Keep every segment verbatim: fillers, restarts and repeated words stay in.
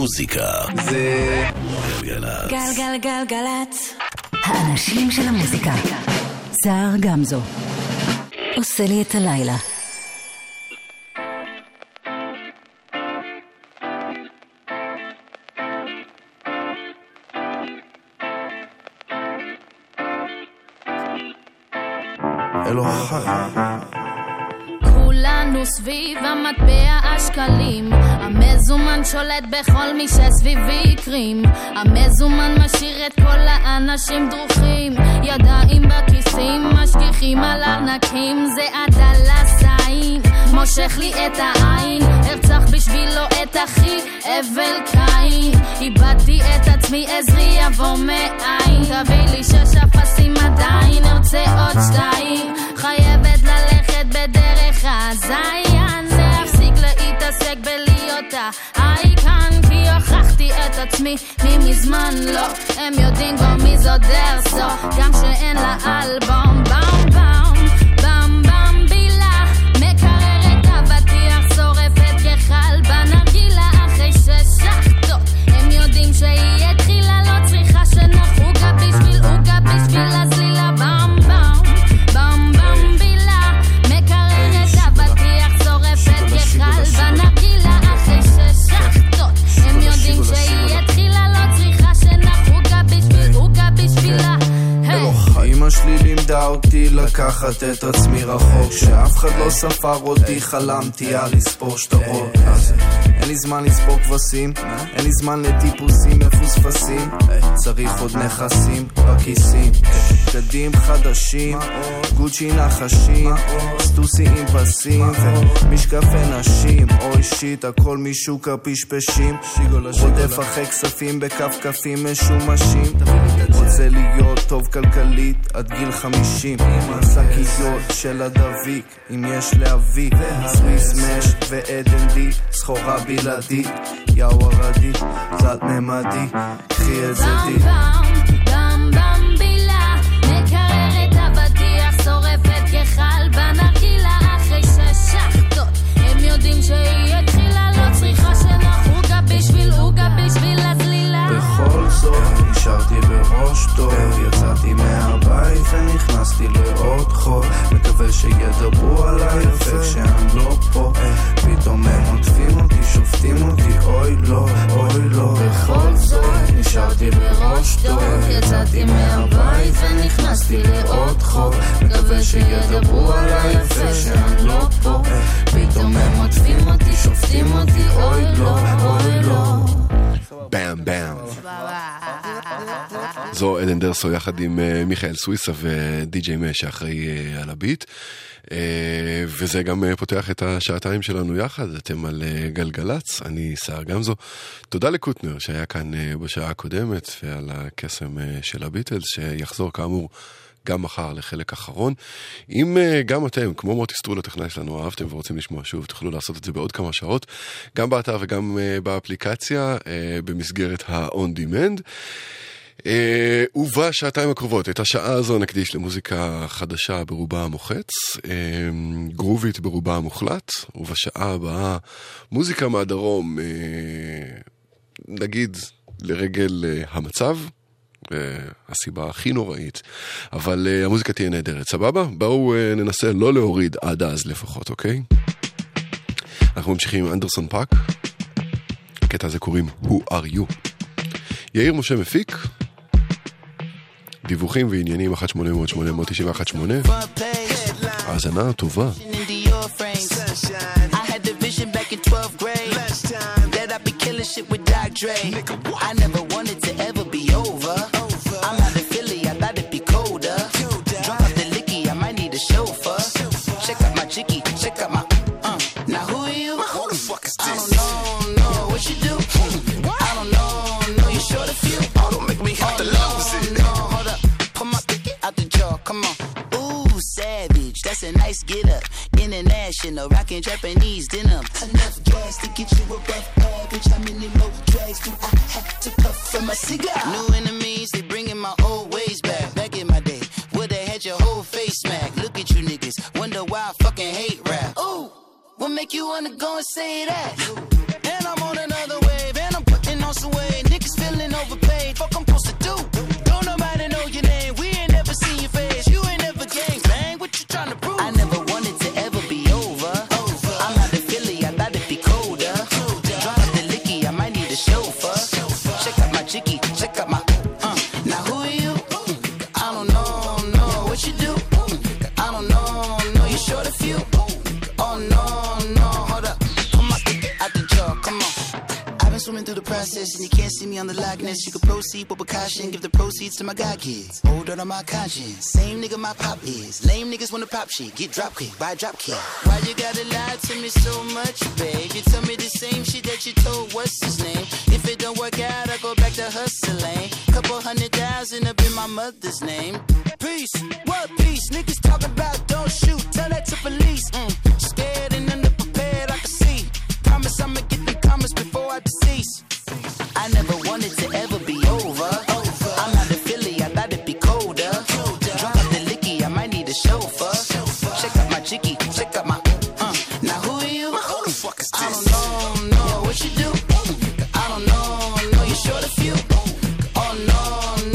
המוזיקה זה גלגלצ גלגלגלגלצ האנשים של המוזיקה. סער גמזו עושה לי את הלילה. כולנו סביב המטבע השקלים, המזומן שולט בכל מי שסביבי יקרים, המזומן משאיר את כל האנשים דרוכים, ידיים בכיסים משגיחים על ארנקים, זה הדלה סעין מושך לי את העין, הרצח בשבילו את אחי אבל קין, איבדתי את עצמי עזרי יבוא מאין, תביא לי שש אפסים עדיין ארצה עוד שתיים, חייבת ללכת בדרך הזיין, להפסיק להתעסק בליותה אייקן, כי הוכחתי את עצמי ממזמן לא, הם יודעים כבר מי זו דרסו גם שאין לה אלבום, באום באום באום באום בילה מקררת אבטיח שורפת כחל בנרגילה אחרי ששחטות, הם יודעים שיהיה תחילה לא צריכה שנחוג בשביל הוגה בשביל הזלילה, באום באום באום באום בילה מקררת אבטיח שורפת כחל בנרגילה אחרי ששחטות, הם יודעים שיהיה תחילה לא צריכה שנחוגה בשביל הוגה בשבילה. אמא שלי לימדה אותי לקחת את עצמי רחוק, שאף אחד לא ספר אותי, חלמתי על לספור שטרות, אין לי זמן לספור כבשים, אין לי זמן לטיפוסים מפוספסים, צריך עוד נכסים בכיסים, בגדים חדשים, גוצ'י נחשים, סטוסי עם פסים, משקפי נשים, או אישית הכל משוק הפשפשים, רודף אחרי כספים בכפכפים משומשים, רוצה להיות טוב כלכלית עד גיל חמישים, עם הסקיות של הדביק, אם יש להביא סמיס מש ואדנדי, סחורה בלעדית, יאו הרדית, צד ממדי, קחי את זה די. במבם, במבם בילה, מקררת אבטיח, שורפת כחל בנרגילה אחרי ששחטות, הם יודעים שיהיה תחילה, לא צריכה שנחוגה בשביל הוגה בשביל הזלילה. בכל זאת נשארתי בראש טוב, יצאתי מהבית ונכנסתי לעוד חור, מקווה שידברו עליי יפה כשאני לא פה, פתאום הם עוטפים אותי, שופטים אותי, אוי לא, אוי לא. בכל זאת נשארתי בראש טוב, יצאתי מהבית ונכנסתי לעוד חור, מקווה שידברו עליי יפה כשאני לא פה, פתאום הם עוטפים אותי, שופטים אותי, אוי לא, אוי לא. בם בם זו עדן דרסו יחד עם מיכאל סוויסה ודי-ג'יי מש שאחראי על הביט, וזה גם פותח את השעתיים שלנו יחד. אתם על גלגלץ, אני סער גמזו. תודה לקוטנר שהיה כאן בשעה הקודמת ועל הקסם של הביטלס, שיחזור כאמור גם מחר לחלק אחרון. אם גם אתם, כמו מוטי סטרול הטכנאי שלנו, אהבתם ורוצים לשמוע שוב, תוכלו לעשות את זה בעוד כמה שעות, גם באתר וגם באפליקציה, במסגרת ה-On Demand. ובשעתיים הקרובות, את השעה הזו נקדיש למוזיקה חדשה ברובה המוחץ, גרובית ברובה המוחלט, ובשעה הבאה, מוזיקה מהדרום, נגיד לרגל המצב, הסיבה הכי נוראית, אבל uh, המוזיקה תהיה נהדרת, סבבה? בואו uh, ננסה לא להוריד עד אז לפחות, אוקיי? אנחנו ממשיכים עם אנדרסון פאק, הקטע הזה קוראים Who Are You. יאיר משה מפיק, דיווחים ועניינים אחת שמונה אפס אפס שמונה תשע אחת שמונה. האזנה טובה. I had the vision back in twelfth grade that I'd be killing shit with Doc Dre. I never wanted to ever be over. I'm out in Philly, I thought it'd be colder. Drop off the licky, I might need a chauffeur. Check out my chicky, check out my uh. Now who are you? Who the fuck is this? I don't know, no. What you do? I don't know, no. You sure to feel? Oh, don't make me have to lose it. No, hold up. Pull my pinky out the jaw, come on. Ooh, savage, that's a nice get up. International, rockin' Japanese denim. Enough gas to get you above average. How many more drags do I have to puff from a cigar? New enemies, they bringin' my old ways back. Back in my day, would've had your whole face smacked. Look at you niggas, wonder why I fucking hate rap. Ooh, what make you wanna go and say that? And I'm on another wave, and I'm putting swimming through the process and you can't see me on the likeness. You can proceed with precaution, give the proceeds to my god kids. Hold on to my conscience, same nigga my pop is. Lame niggas wanna pop shit, get drop kick, buy drop kick. Why you gotta lie to me so much, babe? You tell me the same shit that you told what's his name. If it don't work out, I go back to hustling. Couple hundred thousand up in my mother's name. Peace, what peace? Niggas talking about don't shoot, tell that to police. Mm. Scared and underprepared, I can see. Promise I'ma get the comments before I decease. I never wanted to ever be over. over. I'm not a Philly, I thought it'd be colder. colder. Drop up the licky, I might need a chauffeur. chauffeur. Check out my chicky, check out my. Uh. Now who are you? Who the fuck is this? I don't know, no, what you do? I don't know, no, you short a few. Oh no,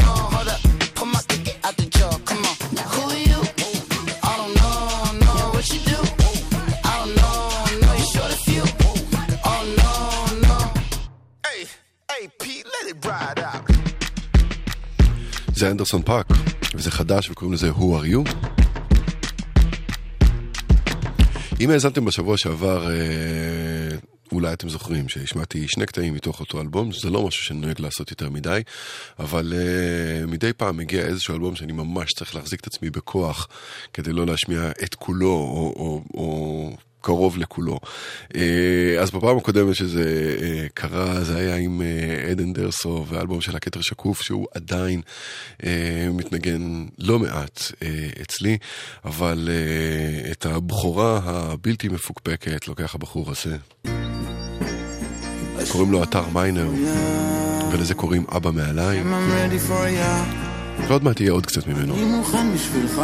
no, hold up, pull my ticket out the jaw, come on. Now who are you? I don't know, no, what you do? I don't know, no, you short a few. Oh no, no. Hey, hey, Pete, let it ride out. זה אנדרסון פאק, וזה חדש, וקוראים לזה Who Are You. אם האזנתם בשבוע שעבר... אולי אתם זוכרים שהשמעתי שני קטעים מתוך אותו אלבום, זה לא משהו שנוהג לעשות יותר מדי, אבל uh, מדי פעם מגיע איזשהו אלבום שאני ממש צריך להחזיק את עצמי בכוח, כדי לא להשמיע את כולו, או, או, או קרוב לכולו. Uh, אז בפעם הקודמת שזה uh, קרה, זה היה עם uh, עדן דרסו, והאלבום של הקטר שקוף, שהוא עדיין uh, מתנגן לא מעט uh, אצלי, אבל uh, את הבחורה הבלתי מפוקפקת לוקח הבחור הזה. קוראים לו אתר מיינר, ולזה קוראים אבא מעליים, ועוד מעט יהיה עוד קצת ממנו. אני מוכן בשבילך,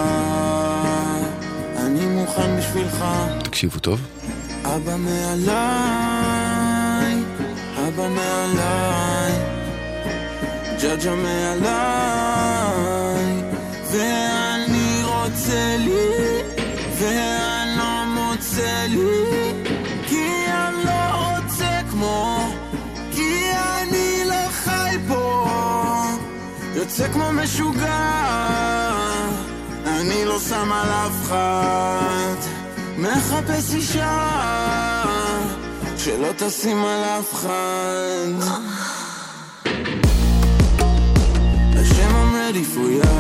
אני מוכן בשבילך, תקשיבו טוב. אבא מעליים, אבא מעליים, ג'אג'ה מעליים, ואני רוצה לי, ואני לא מוצא לי, כי אני לא רוצה כמו יוצא כמו משוגע, אני לא שם על אף אחד, מחפש אישה, שלא תשים על אף אחד. השם, I'm ready for ya,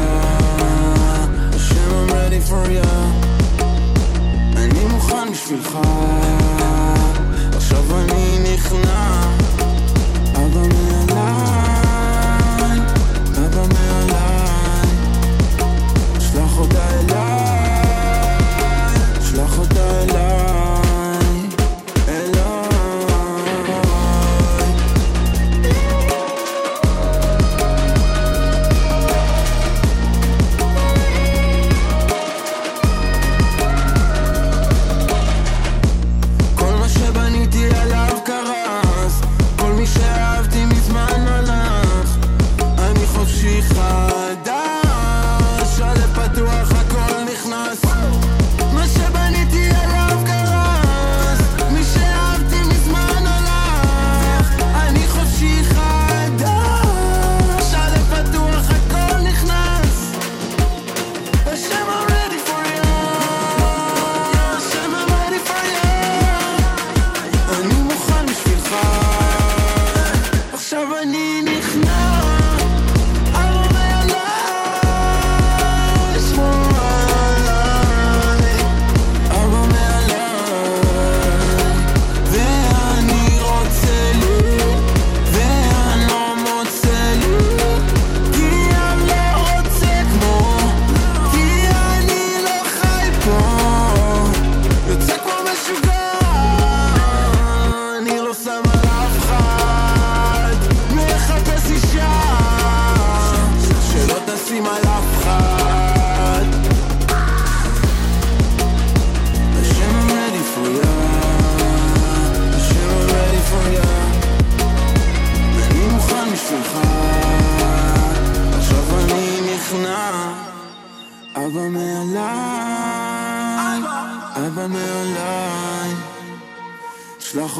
השם, I'm ready for ya, אני מוכן בשבילך, עכשיו אני נכנע, אבא מעליי. שלח אותה אליי, שלח אותה אליי, אליי. כל מה שבניתי עליו קרס, כל מי שאהבתי מזמן הלך, אני חופשי חדה.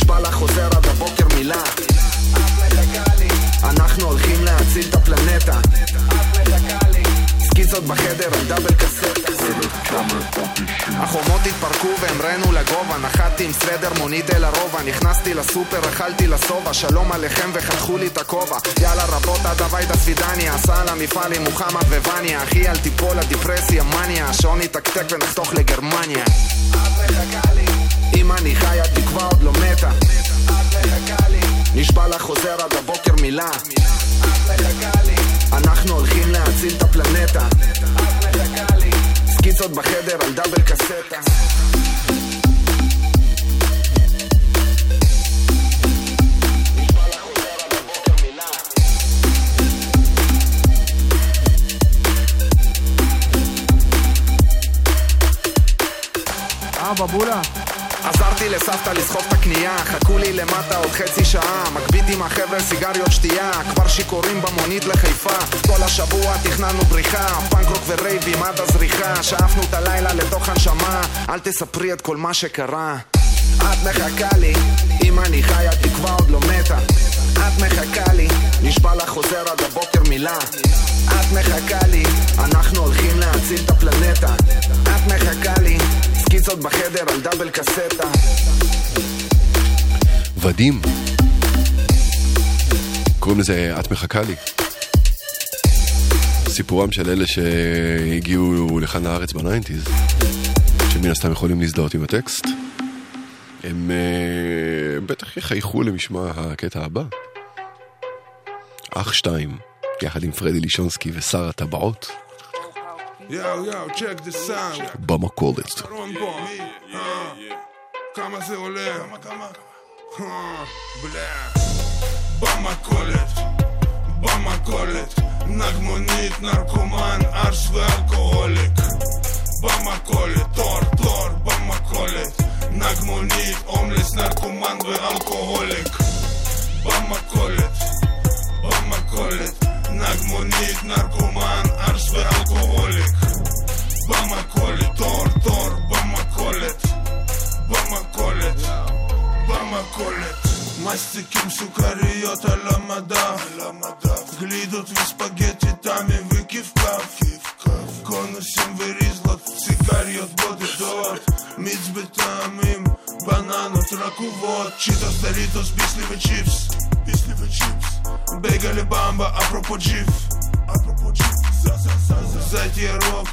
נשבע לה חוזר עד הבוקר מילה אנחנו הולכים להציל את הפלנטה סקיזות בחדר על דאבל קסטה החומות התפרקו והם רנו לגובה נחתי עם סוודר מונית אל הרובע נכנסתי לסופר, אכלתי לסובה שלום עליכם וחתכו לי את הכובע יאללה רבות עד הביתה ספידניה עשה על המפעל עם מוחמד ובניה אחי על טיפול הדיפרסיה מניה השעון יתקתק ונחתוך לגרמניה אם אני חי התקווה עוד לא מתה נשבע לחוזר עד הבוקר מילה אנחנו הולכים להציל את הפלנטה סקיצות בחדר על דאבל קסטה אבא בולה עזרתי לסבתא לסחוב את הקנייה חכו לי למטה עוד חצי שעה מקביט עם החבר'ה סיגריות שתייה כבר שיקורים במונית לחיפה כל השבוע תכננו בריחה פאנקרוק ורייבים עד הזריחה שאפנו את הלילה לתוך הנשמה אל תספרי את כל מה שקרה את מחכה לי אם אני חי התקווה עוד לא מתה את מחכה לי נשבע לה חוזר עד הבוקר מילה את מחכה לי אנחנו הולכים להציל את הפלנטה את מחכה לי קיצות בחדר על דאבל קסטה ודים קוראים לזה את מחכה לי סיפורם של אלה שהגיעו לכאן לארץ בניינטיז שמן הסתם יכולים להזדהות עם הטקסט הם uh, בטח יחייכו למשמע הקטע הבא אח שתיים יחד עם פרדי לישונסקי ושר הטבעות Yo, yo, check this sound. במכולת. כמה זה עולה? כמה, כמה? בלה. במכולת. במכולת. נגמונית, נרקומן, ארס ואלכוהוליק. במכולת. תור, תור, במכולת. נגמונית, הומלס, נרקומן ואלכוהוליק. במכולת. במכולת. נגמונית, נרקומן, ארס ואלכוהוליק במכולת, תור, תור, במכולת במכולת, במכולת מסטיקים סוכריות על המדף גלידות וספגטי טעמי וכפכף קונוסים וריזלות, סיגריות בודדות מיץ בטעמים, בננות רקובות צ'יטוס, דוריטוס, ביסלי וצ'יפס ביסלי וצ'יפס Бегали бамба, апропо джиф Апропо джиф, за-за-за-за Зайти рок,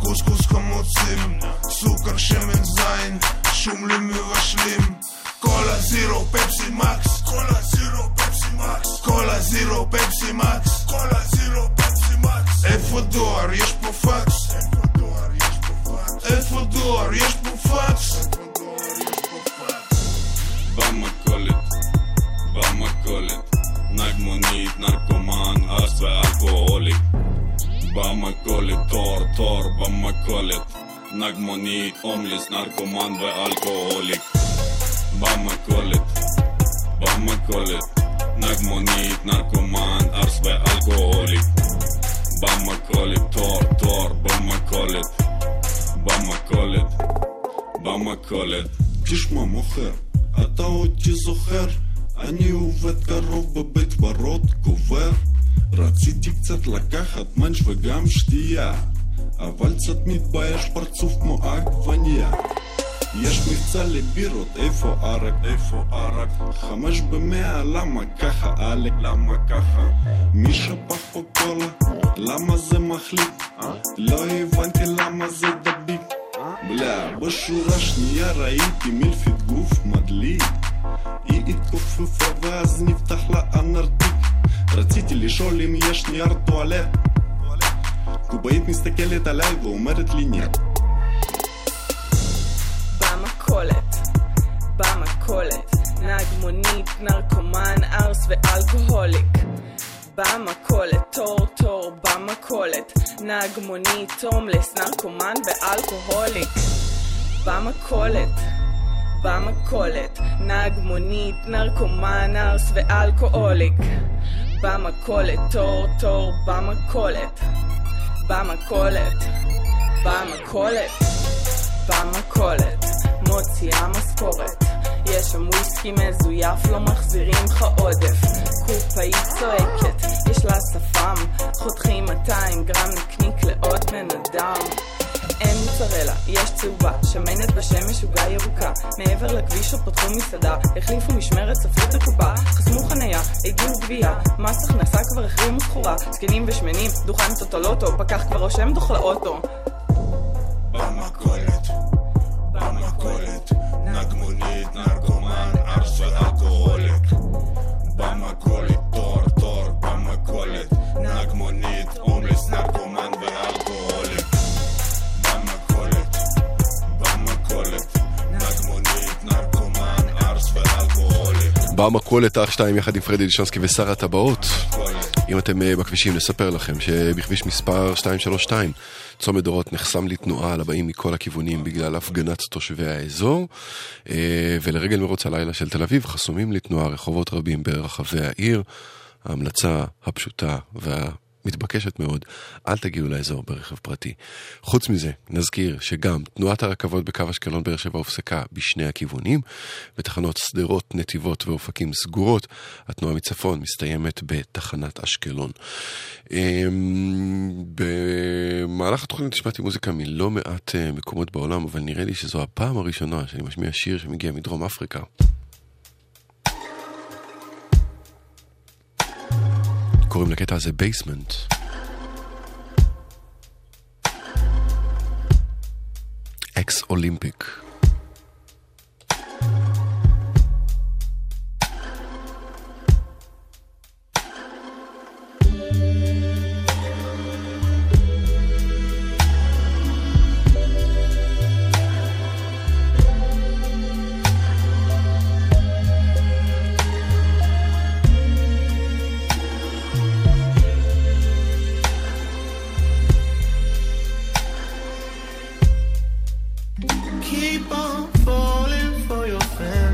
кускус хомут сим Сукар шемен зайн, шум люми вашлим Кола зиро, пепси макс Кола зиро, пепси макс Кола зиро, пепси макс Кола зиро, пепси макс Эфодор, ешь по факс Эфодор, ешь по факс Эфодор, ешь по факс Эфодор, ешь по факс Бама колет, бама колет Nagmonit, narkoman, arst ve alkoholik Bamakolit, tor, tor, bamakolit Nagmonit, omlis, narkoman ve alkoholik Bamakolit, bamakolit Nagmonit, narkoman, arst ve alkoholik Bamakolit, tor, tor, bamakolit Bamakolit, bamakolit Tishma mocher, ata oti zocher אני עובד קרוב בבית קברות קובר רציתי קצת לקחת מנש וגם שתייה אבל קצת מתבייש פרצוף כמו עגבניה יש מבצע לבירות איפה ערק איפה ערק חמש במאה למה ככה עלק למה ככה מי שפך פה קולה למה זה מחליק לא הבנתי למה זה דביק בלה בשורה שנייה ראיתי מלפית גוף מדליק היא התכופפה ואז נפתח לה אנרטיק רציתי לשאול אם יש נייר טואלט קובעית מסתכלת עליי ואומרת לי נייר במכולת במכולת נגמונית, נרקומן, ארס ואלכוהוליק במכולת, תור תור במכולת נגמונית, הומלס, נרקומן ואלכוהוליק במכולת במכולת נהג מונית נרקומן ארס ואלכוהוליק במכולת תור תור במכולת במכולת במכולת במכולת מוציאה משכורת יש שם וויסקי מזויף, לא מחזירים לך עודף. קופאית צועקת, יש לה שפם, חותכים מאתיים גרם נקניק לעוד בן אדם. אין מוצרלה, יש צהובה, שמנת בשמש וגה ירוקה. מעבר לכביש פתחו מסעדה, החליפו משמרת, ספרו את הקופה, חסמו חניה, הגיעו גבייה, מס הכנסה כבר החרימו סחורה, זקנים ושמנים, דוכן טוטולוטו, פקח כבר רושם דוח לאוטו. במכולת, במכולת, נגמונית, נרקומן, ארס ואלכוהולק. במכולת, תור, תור, במכולת, נגמונית, אומלס, נרקומן ואלכוהולק. במכולת, במכולת, נגמונית, נרקומן, ארס ואלכוהולק. במכולת, אח שתיים יחד עם פרדי לישנסקי ושר הטבעות. אם אתם בכבישים, נספר לכם שבכביש מספר שתיים שלוש שתיים צומת דורות נחסם לתנועה על הבאים מכל הכיוונים בגלל הפגנת תושבי האזור, ולרגל מרוץ הלילה של תל אביב חסומים לתנועה רחובות רבים ברחבי העיר. ההמלצה הפשוטה והמתבקשת מאוד, אל תגיעו לאזור ברכב פרטי. חוץ מזה, נזכיר שגם תנועת הרכבות בקו אשקלון באר שבע הופסקה בשני הכיוונים, בתחנות שדרות, נתיבות ואופקים סגורות. התנועה מצפון מסתיימת בתחנת אשקלון. במהלך התוכנית נשמעתי מוזיקה מלא מעט מקומות בעולם, אבל נראה לי שזו הפעם הראשונה שאני משמיע שיר שמגיע מדרום אפריקה. קוראים לקטע הזה בייסמנט. אקס אולימפיק. Keep on falling for your friend.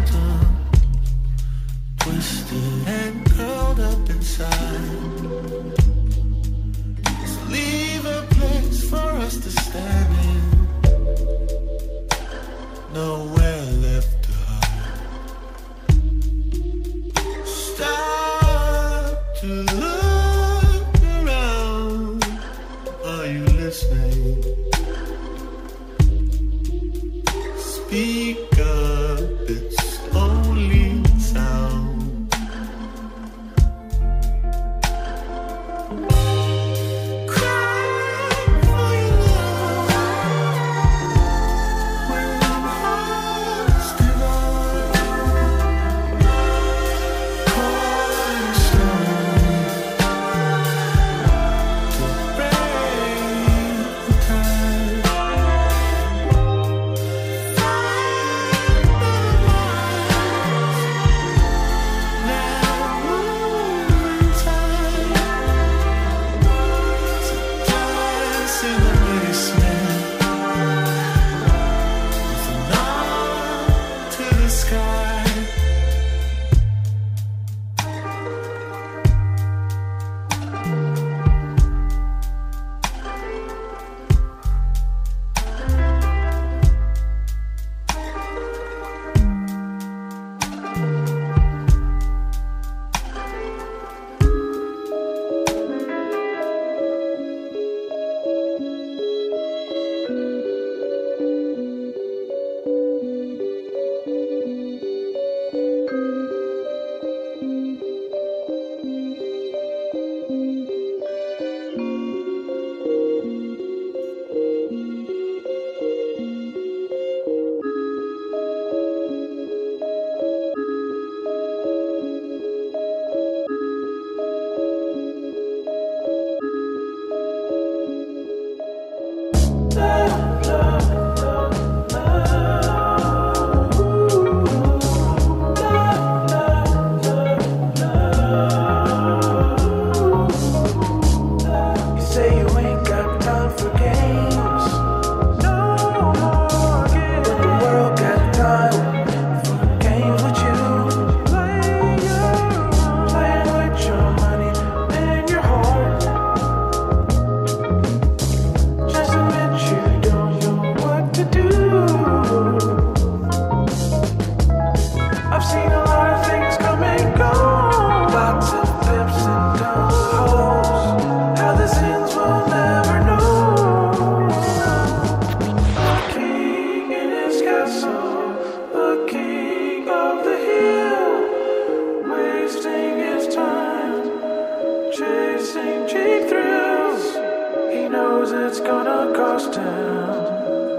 knows it's gonna cost him.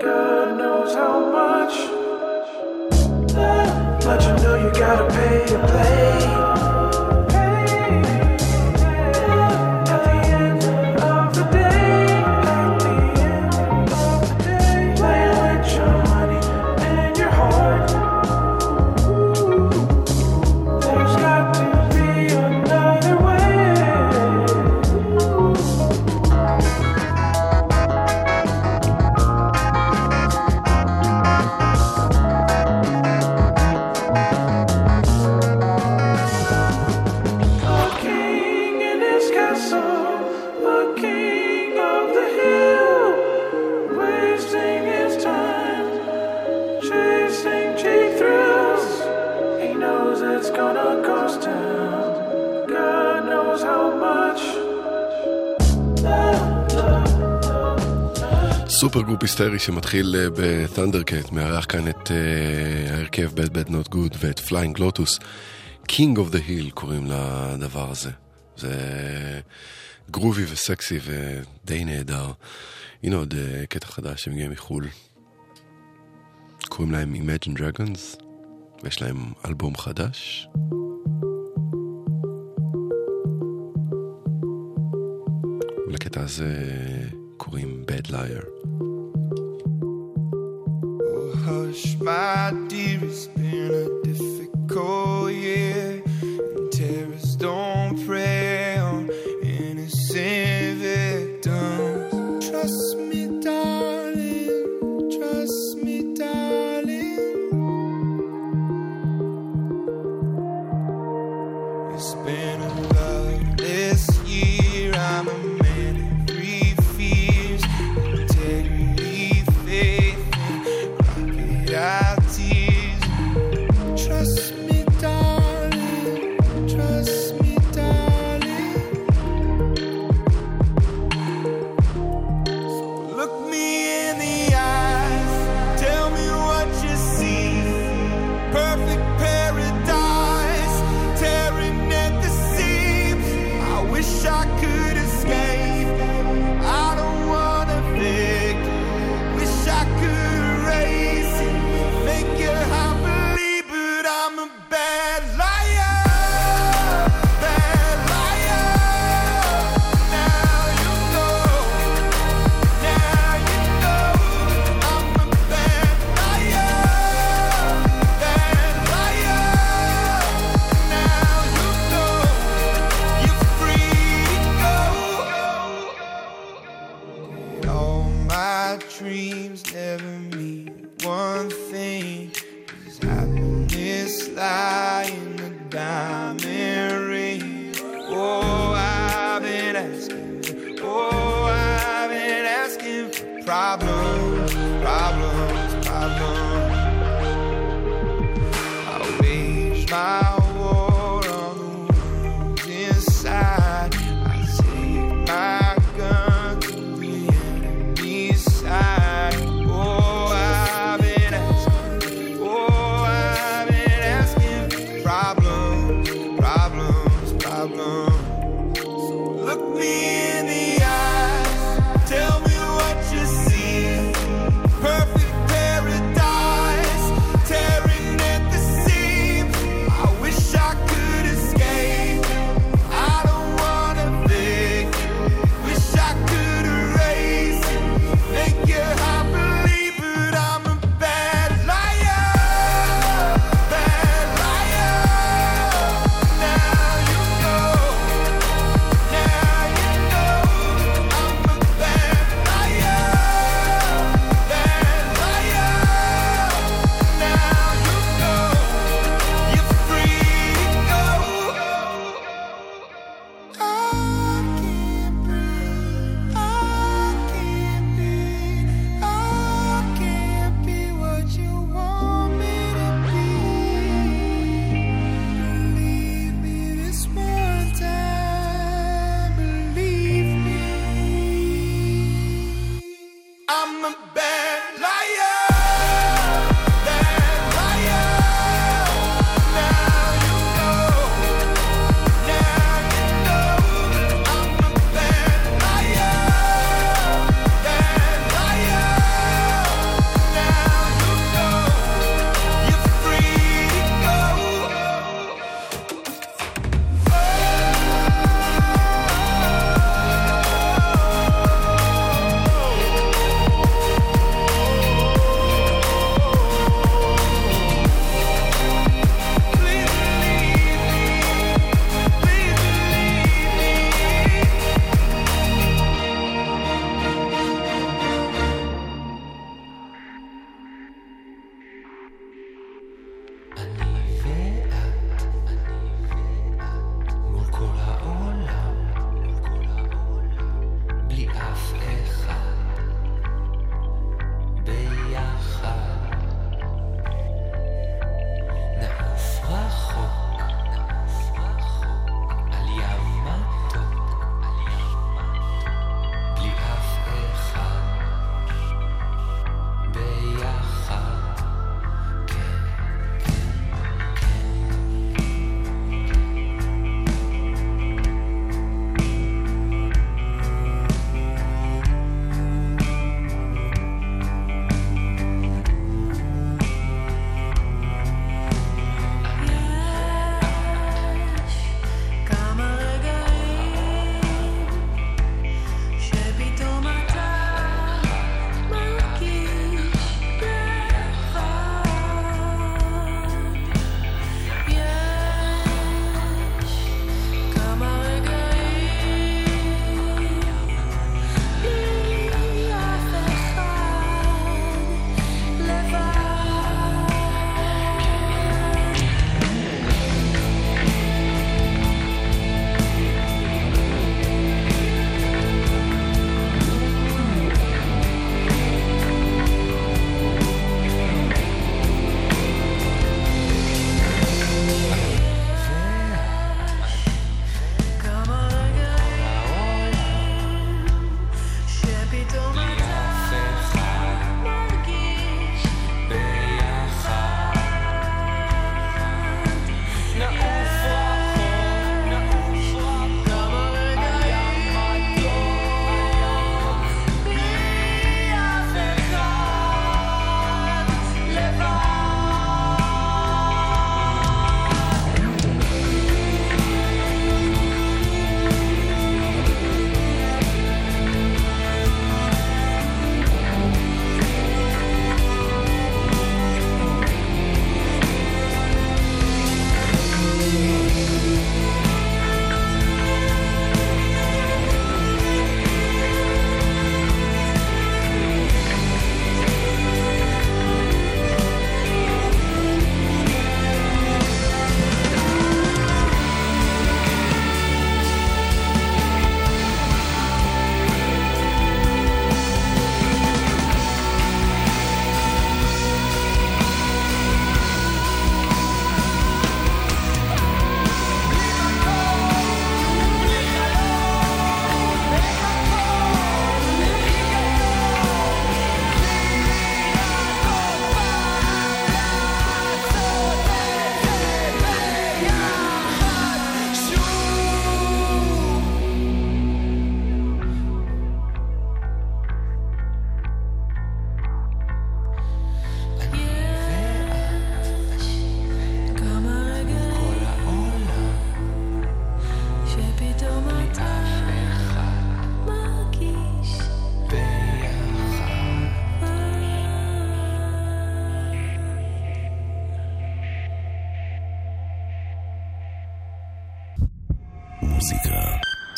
God knows how much. But you know you gotta pay to play. סופר גרופ היסטרי שמתחיל בת'נדרקט, מארח כאן את uh, ההרכב Bad Bad Not Good ואת Flying Lotus. King of the Hill קוראים לדבר הזה. זה גרובי וסקסי ודי נהדר. הנה עוד uh, קטע חדש שמגיע מחול. קוראים להם Imagine Dragons ויש להם אלבום חדש. ולקטע הזה קוראים Bad Liar. Hush, my dear, it's been a difficult year, and terrorists don't prey on innocent victims. Trust me, darling, trust me, darling. It's been a loveless year, I'm a man of three fears, integrity, faith. Yeah.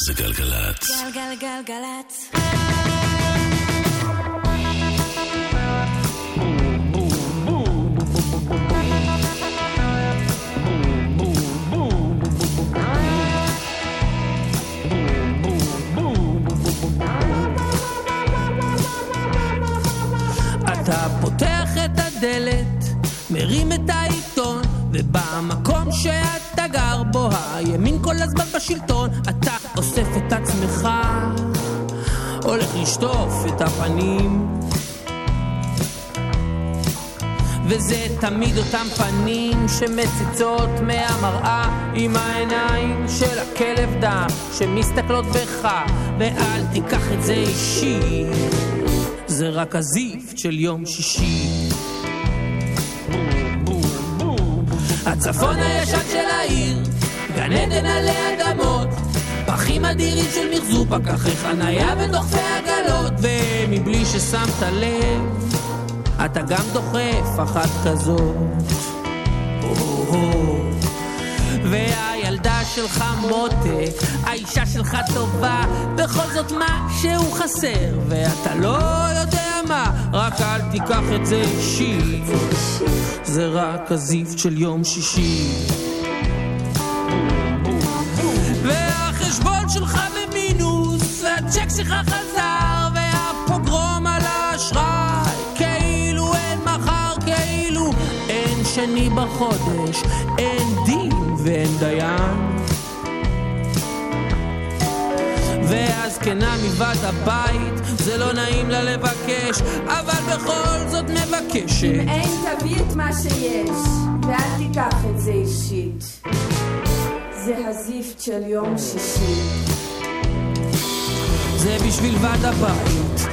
זה גלגלצ. גלגלגלגלצ. אתה פותח את הדלת, מרים את העיתון, ובמקום שאתה גר בו הימין כל הזמן בשלטון. אתה אוסף את עצמך, הולך לשטוף את הפנים, וזה תמיד אותם פנים שמציצות מהמראה עם העיניים של הכלב דם שמסתכלות בך. ואל תיקח את זה אישי, זה רק הזיף של יום שישי. הצפון הישן של העיר, גן עדן עלי אדמות, פחים אדירים של מחזור, פקחי חנייה ודוחפי עגלות, ומבלי ששמת לב אתה גם דוחף אחת כזאת. והילדה שלך מותק, האישה שלך טובה, בכל זאת משהו חסר ואתה לא יודע מה. רק אל תיקח את זה אישי, זה רק הזיף של יום שישי. והחשבון שלך במינוס, הצ'ק שלך חזר, והפוגרום על האשראי, כאילו אין מחר, כאילו אין שני בחודש, אין דין ואין דיין. ואז כנה מבד הבית, זה לא נעים לה לבקש, אבל בכל זאת מבקשת, אם אין תביא את מה שיש, ואל תיקח את זה אישית, זה הזיפט של יום שישי. זה בשביל ועד הבית.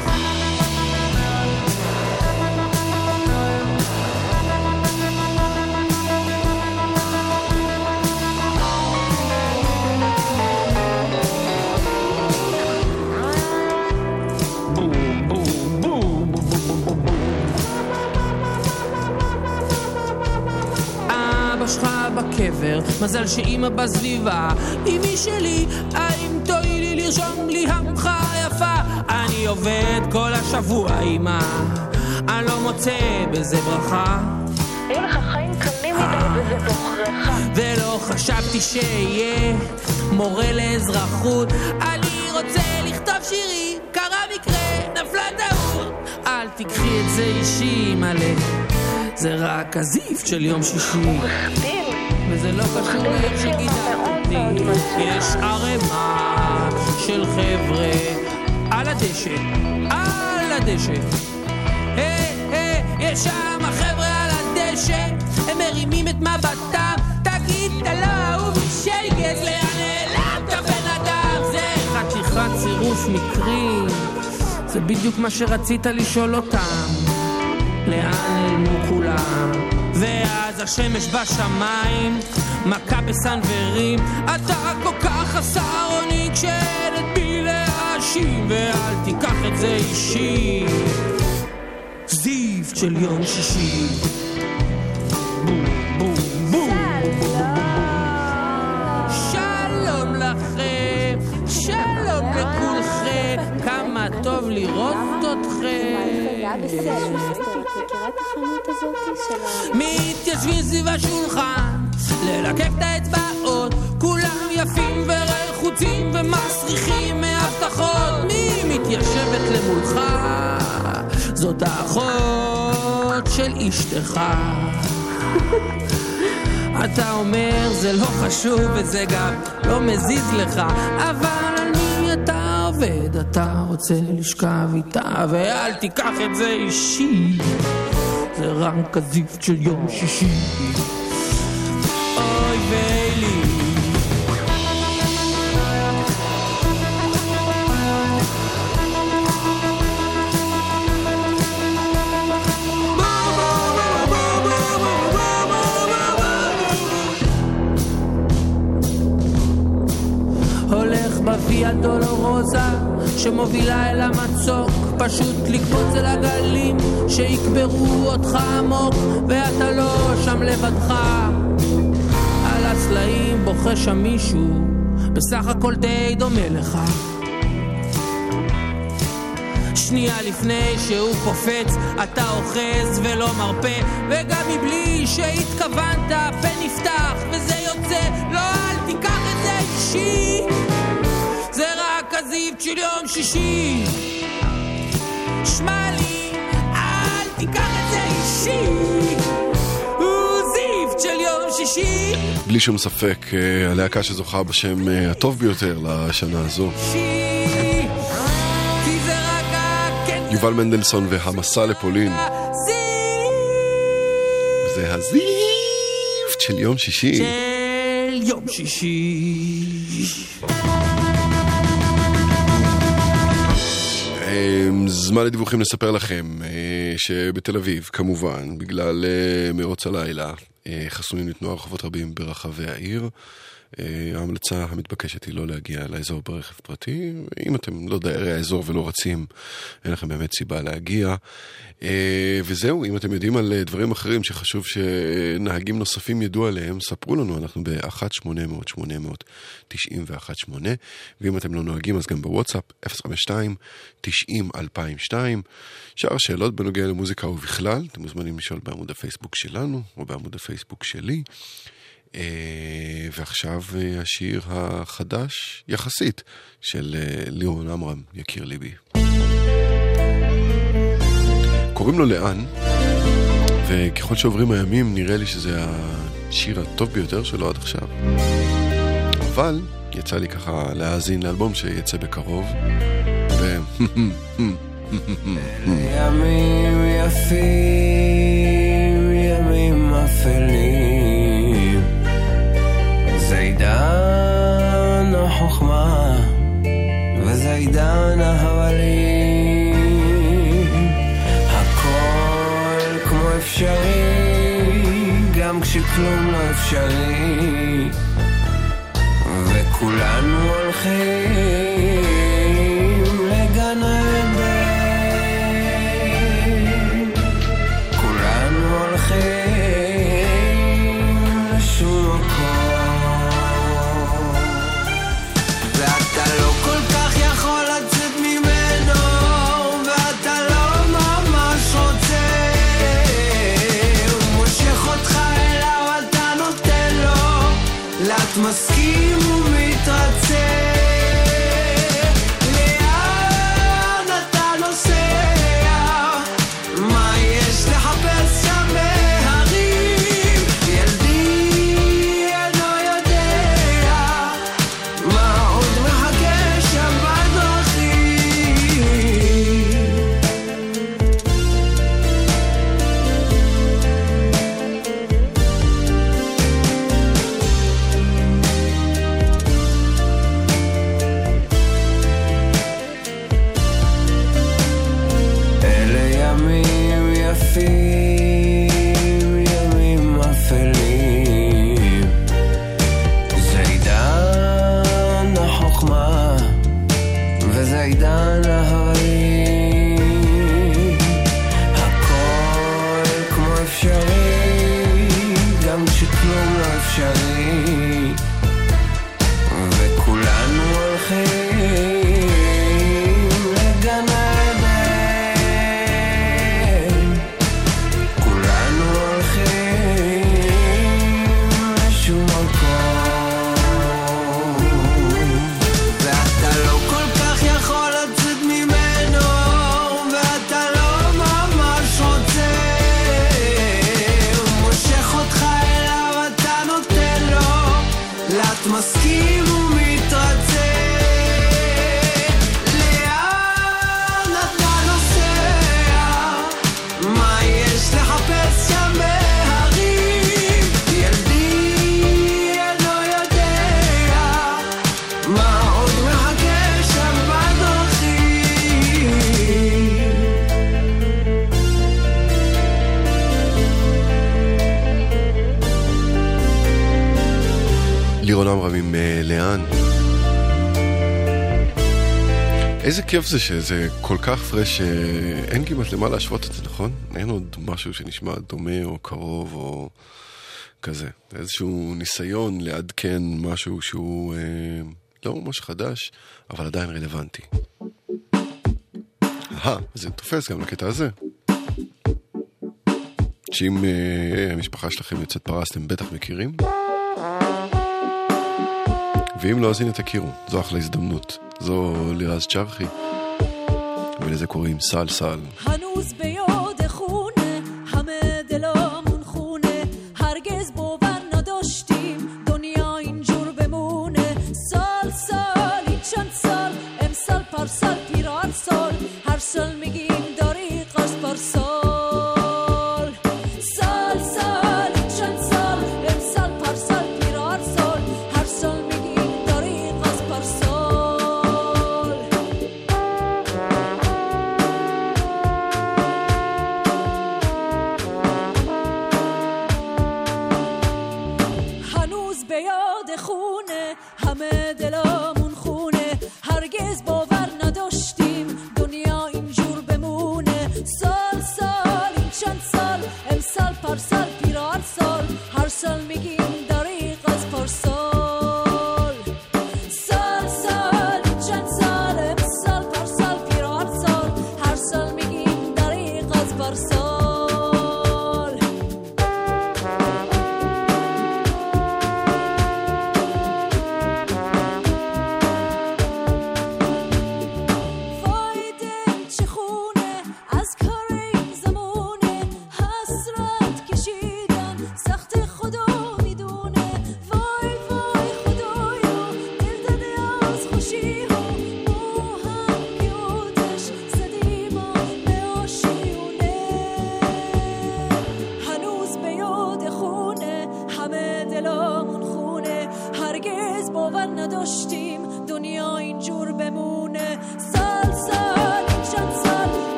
מזל שאימא בסביבה, אמי שלי, האם תואי לי לרשום לי המחה היפה? אני עובד כל השבוע, אמא, אני לא מוצא בזה ברכה. היו לך חיים קלים מדי וזה בוחריך. ולא חשבתי שיהיה מורה לאזרחות, אני רוצה לכתוב שירי, קרה מקרה, נפלה דעות. אל תקחי את זה אישי מלא, זה רק הזיף של יום שישי. וזה לא קשור לב שגידלתי, יש ערמה של חבר'ה על הדשא, על הדשא. יש שם החבר'ה על הדשא, הם מרימים את מבטם, תגיד תלאו ושייגז, לאן אליו את הבן אדם. זה חתיכת צירוף מקרים, זה בדיוק מה שרצית לשאול אותם, לאן אלמו כולם. ואז השמש בשמיים, מכה בסנברים, אתה כל כך חסר אוני כשאין את בי להאשים. ואל תיקח את זה אישי, זיף של יום שישי. בום בום בום, שלום לכם, שלום לכולכם, כמה טוב לראות אתכם. מתיישבים סביב השולחן ללקק את האצבעות, כולם יפים ורחוצים ומסריחים מהבטחות. מי מתיישבת למולך? זאת האחות של אשתך. אתה אומר זה לא חשוב וזה גם לא מזיז לך, אבל אתה עובד, אתה רוצה לשכב איתה, ואל תיקח את זה אישי, זה רק הזיפט של יום שישי. אוי ואילי, ויה דולורוזה שמובילה אל המצוק, פשוט לקפוץ אל הגלים שיקברו אותך עמוק, ואתה לא שם לבדך. על הצלעים בוכה שם מישהו בסך הכל די דומה לך. שנייה לפני שהוא קופץ אתה אוחז ולא מרפא, וגם מבלי שהתכוונת הפה נפתח וזה יוצא. לא, אל תיקח את זה אישי, זה רק הזיבת של יום שישי. שמע לי, אל תיקח את זה אישי, בלי שום ספק הלהקה שזוכה בשם הטוב ביותר לשנה הזו, יובל מנדלסון והמסע לפולין. זה הזיפט של יום שישי, של יום שישי. זמן לדיווחים. נספר לכם שבתל אביב כמובן בגלל מרוץ הלילה חסומים לתנועה רחובות רבים ברחבי העיר. ההמלצה המתבקשת היא לא להגיע לאזור ברכב פרטי. אם אתם לא דיירי האזור ולא רצים, אין לכם באמת סיבה להגיע. וזהו, אם אתם יודעים על דברים אחרים שחשוב שנהגים נוספים ידעו עליהם, ספרו לנו, אנחנו ב-אחת שמונה אפס אפס שמונה תשע אחת שמונה. ואם אתם לא נוהגים, אז גם בוואטסאפ אפס חמש שתיים תשעים אלפיים ושתיים. שאר שאלות בנוגע למוזיקה ובכלל, אתם מוזמנים לשאול בעמוד הפייסבוק שלנו, או בעמוד הפייסבוק שלי. ועכשיו השיר החדש יחסית של ליאון אמרם, יקיר ליבי. קוראים לו לאן, וככל שעוברים הימים נראה לי שזה השיר הטוב ביותר שלו עד עכשיו. אבל יצא לי ככה להאזין לאלבום שיצא בקרוב, ו... ימים יפים, ימים אפלים, زيدان حخمه وزيدان هوالي هكل כמו אפשרי גם כשכלום לא אפשרי וכולנו הולכים לגן עדן, כולנו הולכים לשוק. מסכים ומתרצה, לאן אתה נוסע, מה יש לחפש שם בהרים, ילדי אינו יודע מה עוד מחכה שם בדרכים. איזה כיף זה שזה כל כך פרש, אין כמעט למה להשוות את זה, נכון? אין עוד משהו שנשמע דומה או קרוב או כזה. איזשהו ניסיון לעדכן משהו שהוא אה, לא ממש חדש, אבל עדיין רלוונטי. אהה, זה תופס גם לקטע הזה. שאם אה, המשפחה שלכם יוצאת פרס, אתם בטח מכירים. ואם לא, אז הנה תכירו. זו אחלה הזדמנות. זו לירז צ'רחי. ולזה קוראים סל סל. חנוס ביוד איכון, חמד אלום ונחון, הרגז בו ונדושתים, דוניה אינג'ור ומון, סל סל, איצ'ן סל, אם סל פרסל פירער סול, הרסל מגיעים דוריק אספר סול.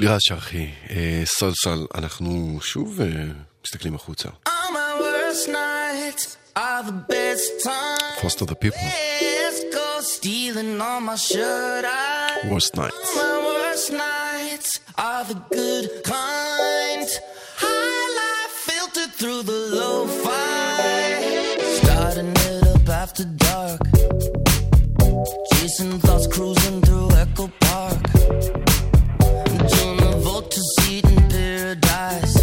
לירז צ'רחי, סל סל, אנחנו שוב מסתכלים החוצה. Foster the People. Worst nights. My worst nights are the good kind. High life filtered through the low fire. Starting it up after dark. Chasing thoughts cruising through Echo Park. To seat in paradise,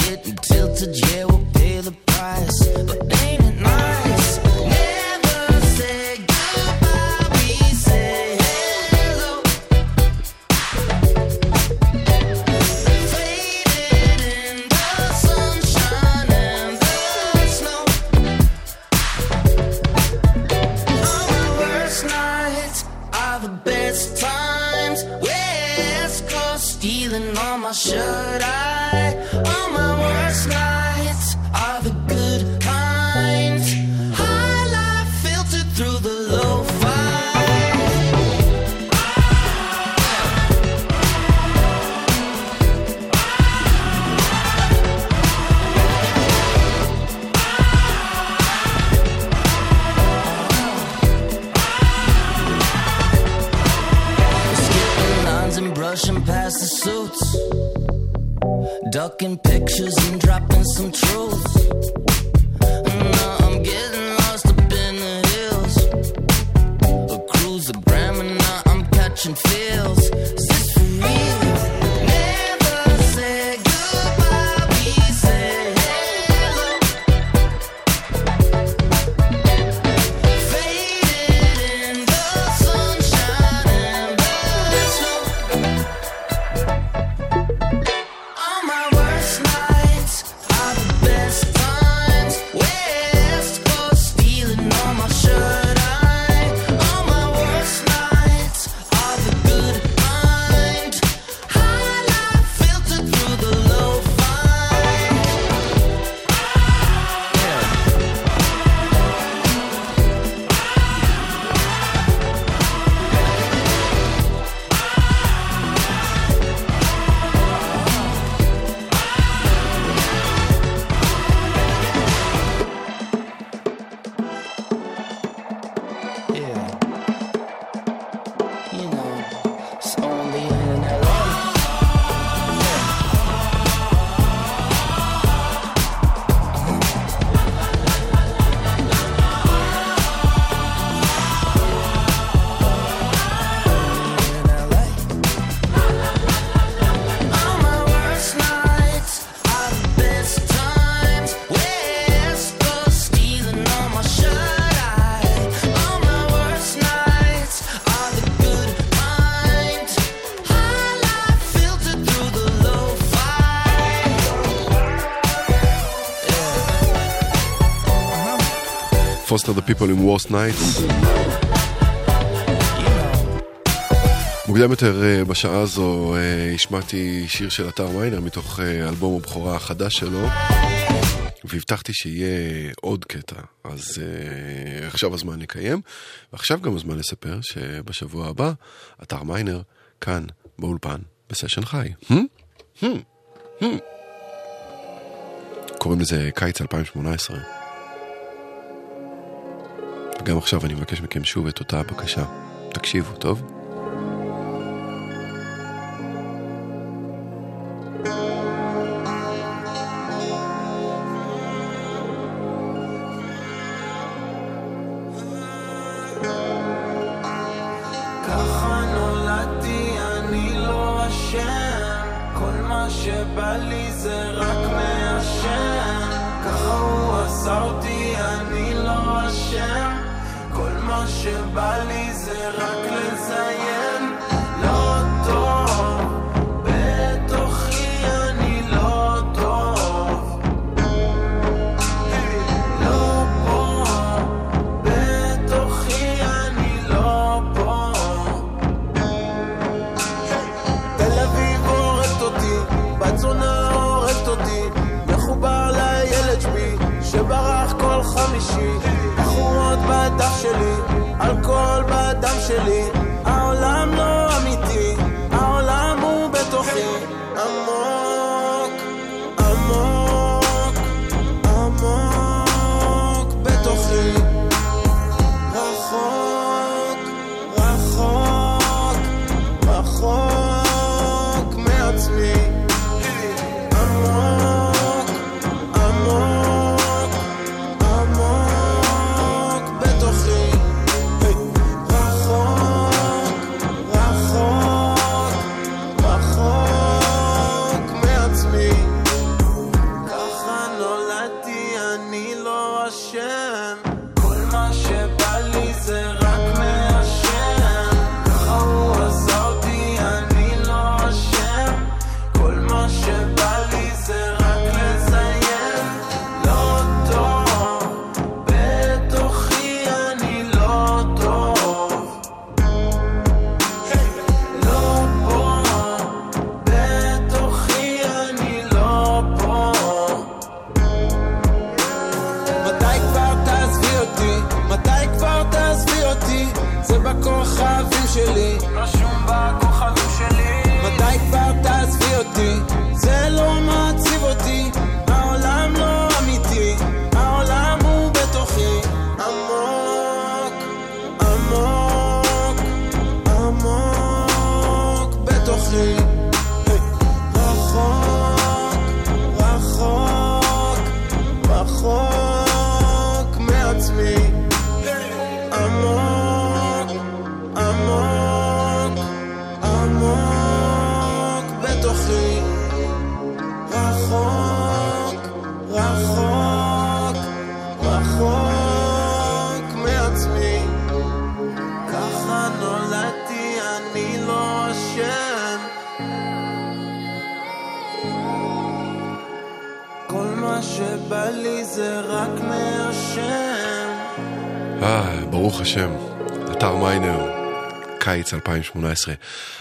getting tilted, yeah, we'll pay the price, but ain't it nice? Never say goodbye, we say hello. Faded in the sunshine and the snow. All my worst nights are the best times. Stealing all my shirt, I all my worst nights are the good kind. High life filtered through the low fire. ducking pictures and dropping some truths. And now I'm getting lost up in the hills. A cruise of gram and now I'm catching feels. Is this for real? Foster the People עם Worst Nights. מוקדם יותר בשעה הזו השמעתי שיר של אתר מיינר מתוך אלבום הבכורה החדש שלו, והבטחתי שיהיה עוד קטע, אז עכשיו הזמן נקיים, ועכשיו גם הזמן לספר שבשבוע הבא אתר מיינר כאן באולפן בסשן חי. קוראים לזה קיץ אלפיים שמונה עשרה. גם עכשיו אני מבקש מכם שוב את אותה הבקשה. תקשיבו, טוב? ככה נולדתי, אני לא אשם, כל מה שבא לי זה רק מאשם, ככה הוא עשה אותי, אני לא אשם, כל מה שבא לי זה רק לציין, לא טוב, בתוכי אני לא טוב, לא פה, בתוכי אני לא פה, תל אביב הורגת אותי, בצונה הורגת אותי, מחובר לילד שבי, שברח כל חמישי, בדף שלי, אלכוהול בדם שלי, העולם לא אמיתי, העולם הוא בתוכי, עמוק, עמוק, עמוק בתוכי, רחוק, רחוק, רחוק מעצמי, עמוק רחוק, רחוק מעצמי, עמוק, עמוק, עמוק בתוכי, רחוק, רחוק, רחוק מעצמי. ככה נולדתי, אני לא אשם. כל מה שבא לי זה רק מהשם. אה, ברוך השם, אתר מיינר, קיץ אלפיים שמונה עשרה.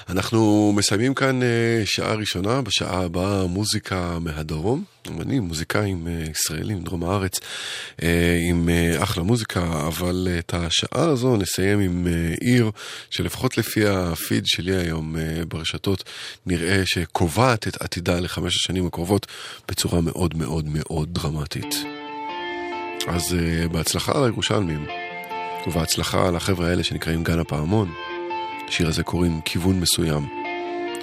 אנחנו מסיימים כאן שעה ראשונה, בשעה הבאה מוזיקה מהדרום, אמנים, מוזיקאים ישראלים, דרום הארץ, עם אחלה מוזיקה, אבל את השעה הזו נסיים עם עיר, שלפחות לפי הפיד שלי היום ברשתות, נראה שקובעת את עתידה לחמש השנים הקרובות, בצורה מאוד מאוד מאוד דרמטית. אז בהצלחה על הירושלמים, ובהצלחה על החבר'ה האלה שנקראים גן הפעמון, השיר הזה קוראים כיוון מסוים.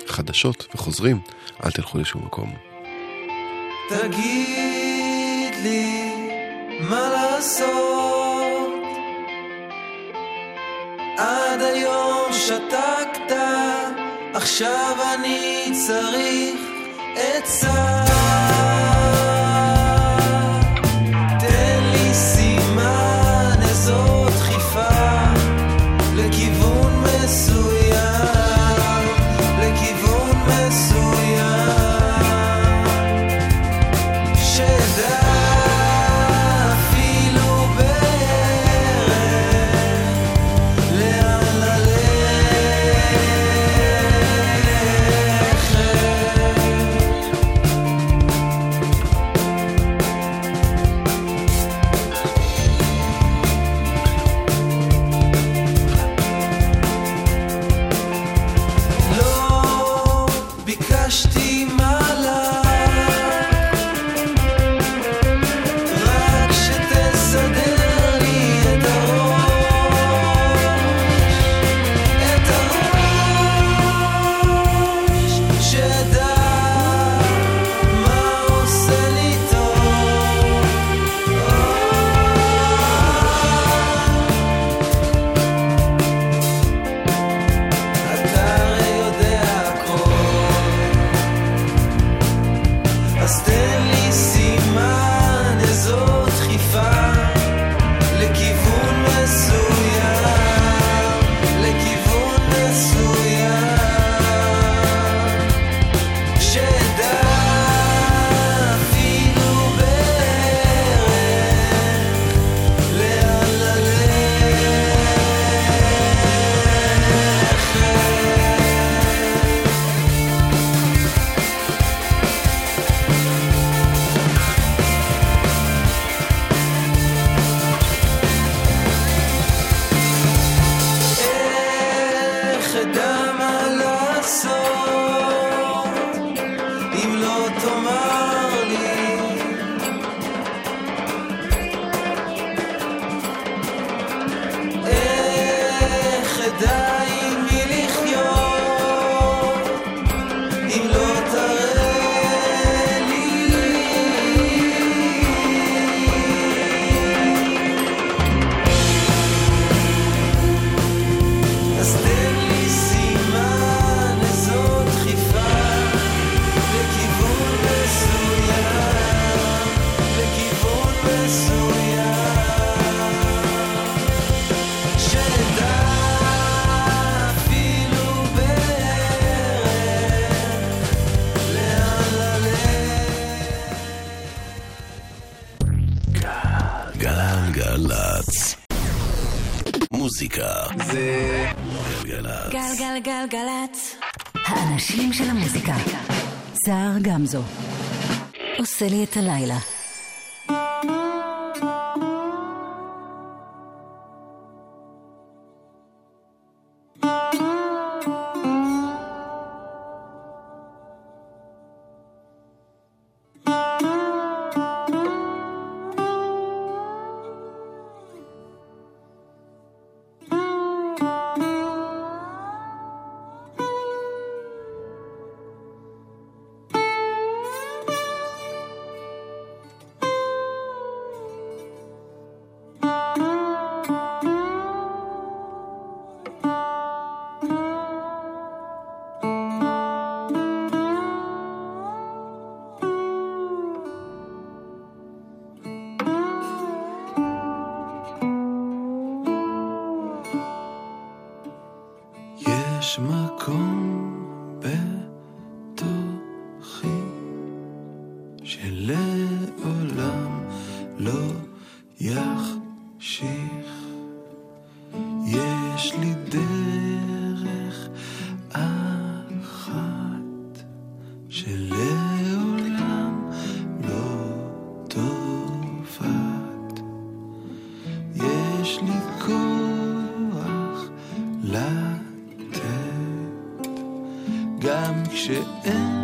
חדשות וחוזרים, אל תלכו לשום מקום. תגיד לי מה לעשות, עד היום שתקת, עכשיו אני צריך עצה. תן לי סימן, איזו דחיפה לכיוון מסוים. האנשים של המוזיקה. סער גמזו עושה לי את הלילה. מקום בתוכי שלעולם לא יחשיך, יש לי דרך אחת שלעולם לא תופעת, יש לי כוח לתת גם כשאין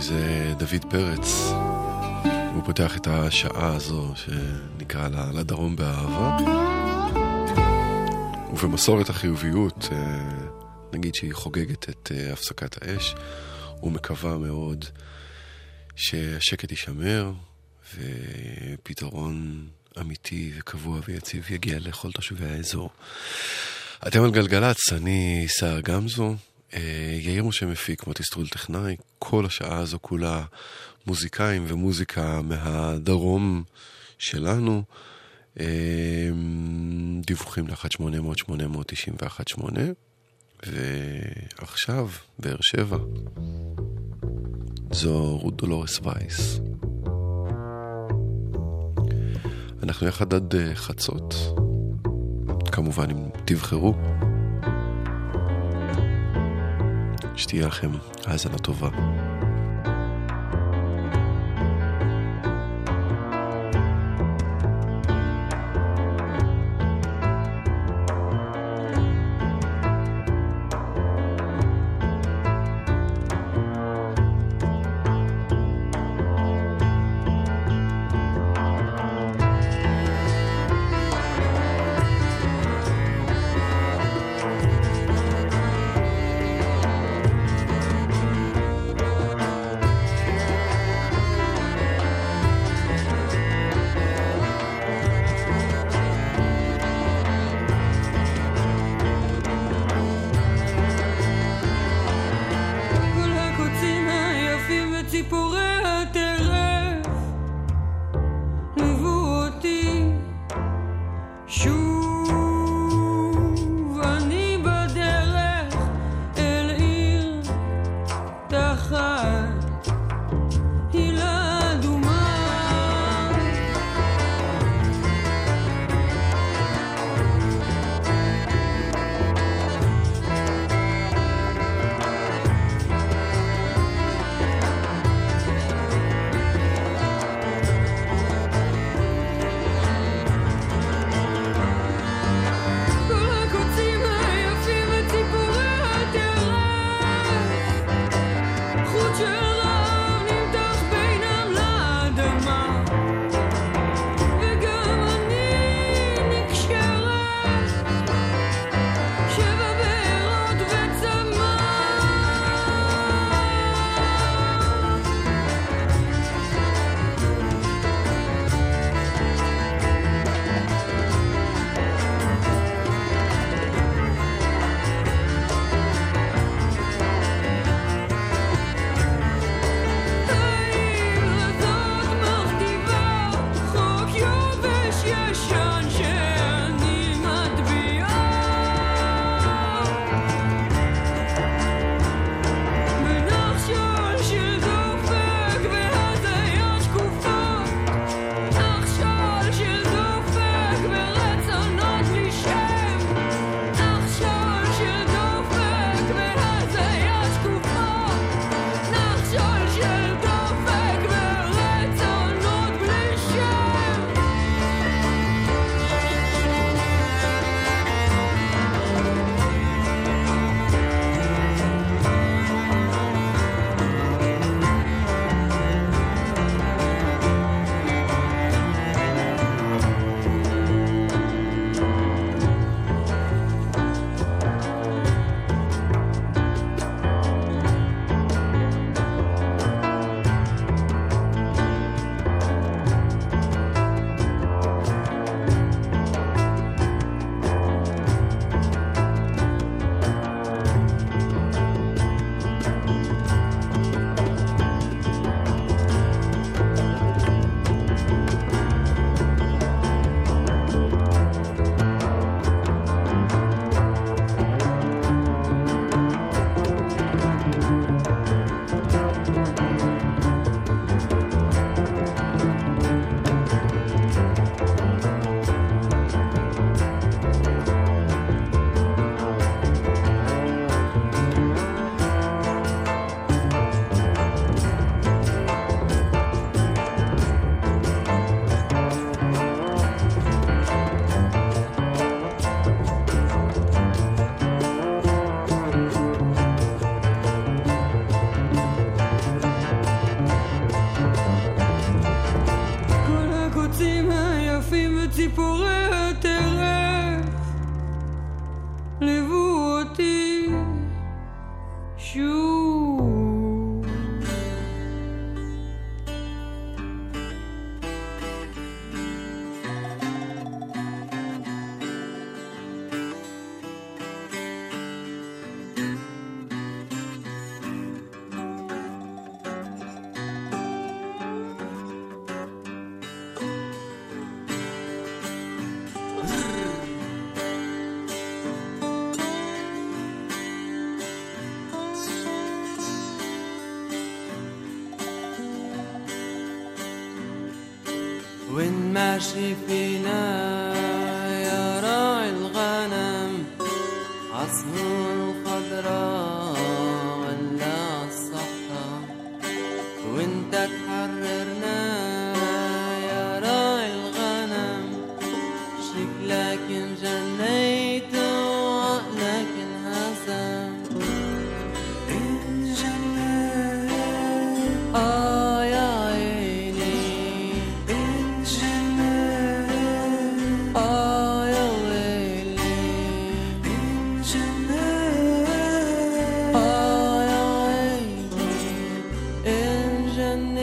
זה דוד פרץ, הוא פותח את השעה הזו שנקרא לה לדרום באהבה, ובמסורת החיוביות נגיד שהיא חוגגת את הפסקת האש, הוא מקווה מאוד שהשקט יישמר ופתרון אמיתי וקבוע ויציב יגיע לכל תושבי האזור. אתם על גלגלץ, אני סער גמזו, יאיר משה מפיק, מוטי סטרול טכנאי. כל השעה הזו כולה מוזיקאים ומוזיקה מהדרום שלנו. דיווחים ל-אחת שמונה אפס אפס שמונה תשע אחת שמונה, ועכשיו באר שבע זו רות דולורס וייס. אנחנו יחד עד חצות, כמובן אם תבחרו. שתהיה לכם האזנה טובה. אחת היא לא אדומה ماشي فينا يا راعي الغنم عصفور الخضراء ولا الصحراء وانت تحررنا يا راعي الغنم شكلك انجنيت وعقلك انهزم انجنيت اه and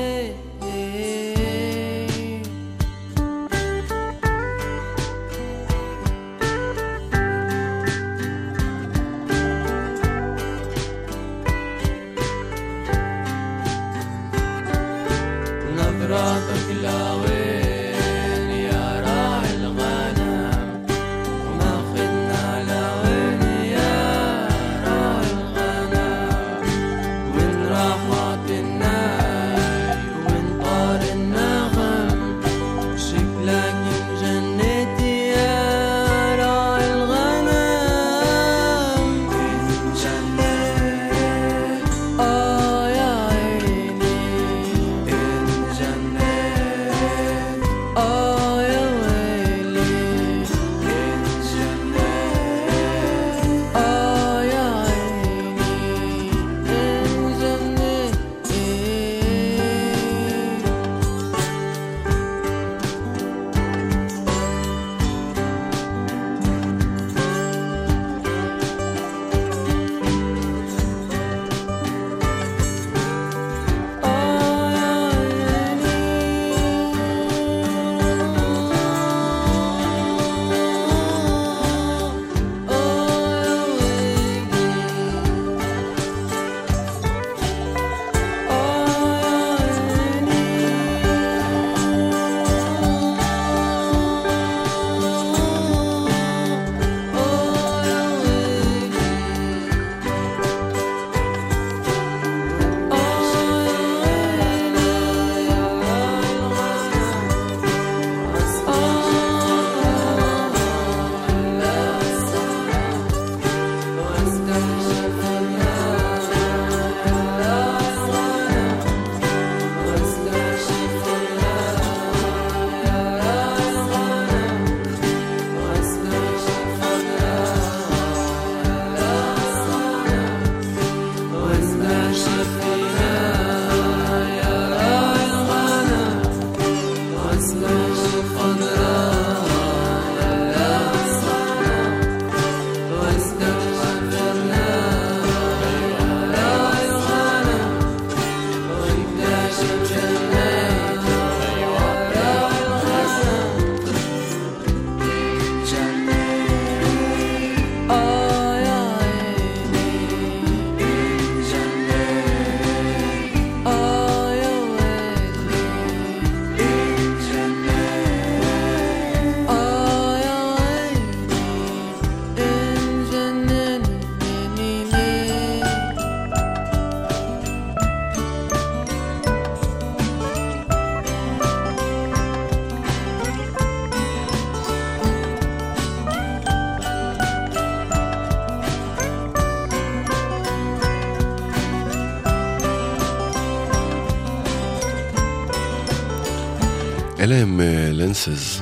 אלה הם לנסז,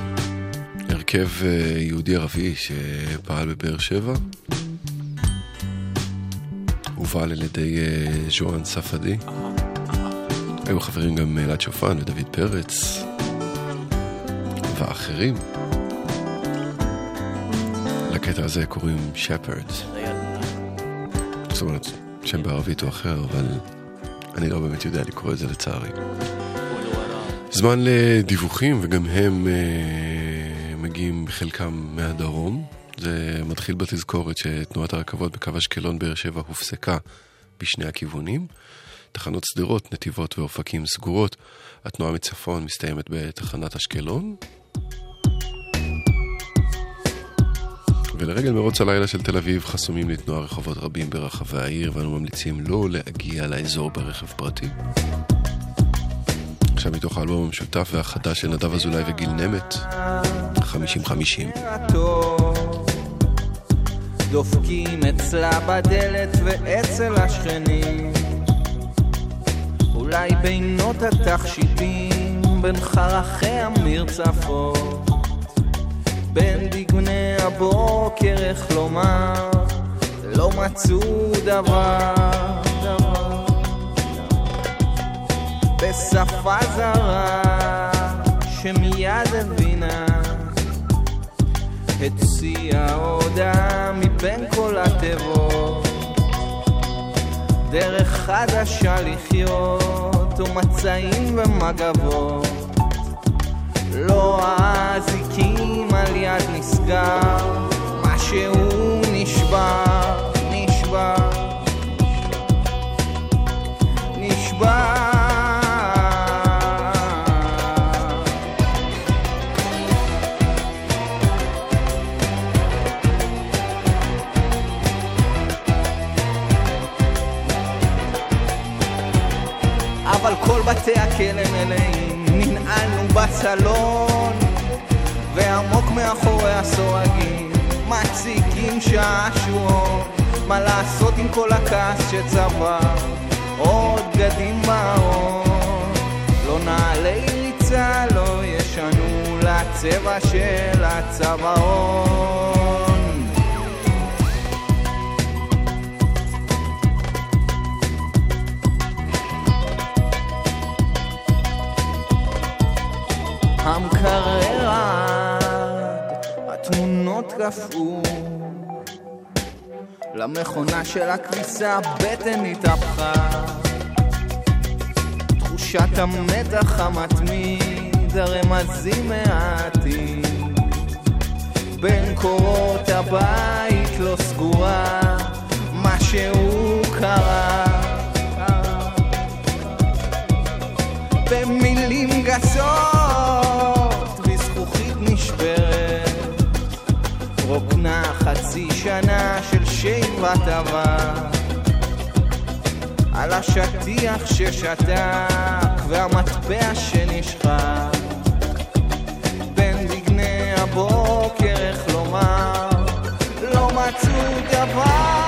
הרכב יהודי ערבי שפעל בבאר שבע, הופעל על ידי ז'ואן ספדי, היו חברים גם אלעד שופן ודוד פרץ ואחרים. לקטע הזה קוראים שפרד, זאת אומרת שם בערבית הוא אחר, אבל אני לא באמת יודע לקרוא את זה לצערי. זמן לדיווחים, וגם הם אה, מגיעים בחלקם מהדרום. זה מתחיל בתזכורת שתנועת הרכבות בקו אשקלון באר שבע הופסקה בשני הכיוונים. תחנות סדרות, נתיבות ואופקים סגורות. התנועה מצפון מסתיימת בתחנת אשקלון. ולרגל מרוץ הלילה של תל אביב חסומים לתנועה רחובות רבים ברחבי העיר, ואנו ממליצים לא להגיע לאזור ברכב פרטי. עכשיו מתוך האלבום המשותף והחדש של נדב אזולאי וגיל נמת, חמישים חמישים. דופקים אצלה בדלת ואצל השכנים, אולי בינות התכשיטים, בין חרכי המרצפות, בין דגני הבוקר, איך לומר, לא מצאו דבר בשפה זרה שמיד הבינה, הציעה הודעה מבין כל התיבות, דרך חדשה לחיות ומצעים ומגבות, לא העזיקים על יד נסגר, משהו נשבר, נשבר, נשבר. אבל כל בתי הכלם אליהם, ננעלנו בסלון ועמוק מאחורי הסורגים מציקים שעשועון, מה לעשות עם כל הכעס שצבא עוד גדים בארון, לא נעלי ריצה לא ישנו לצבע של הצבעון. המקרר עד, התמונות רפאו למכונה של הכביסה, הבטן התהפכה, תחושת המתח המתמיד, הרמזים מעטים בין קורות הבית לא סגורה, משהו קרה במילים גסות, רוקנה חצי שנה של שיבת עבר על השטיח ששתק והמטבע שנשחק, בין דגני הבוקר, איך לומר, לא מצאו דבר.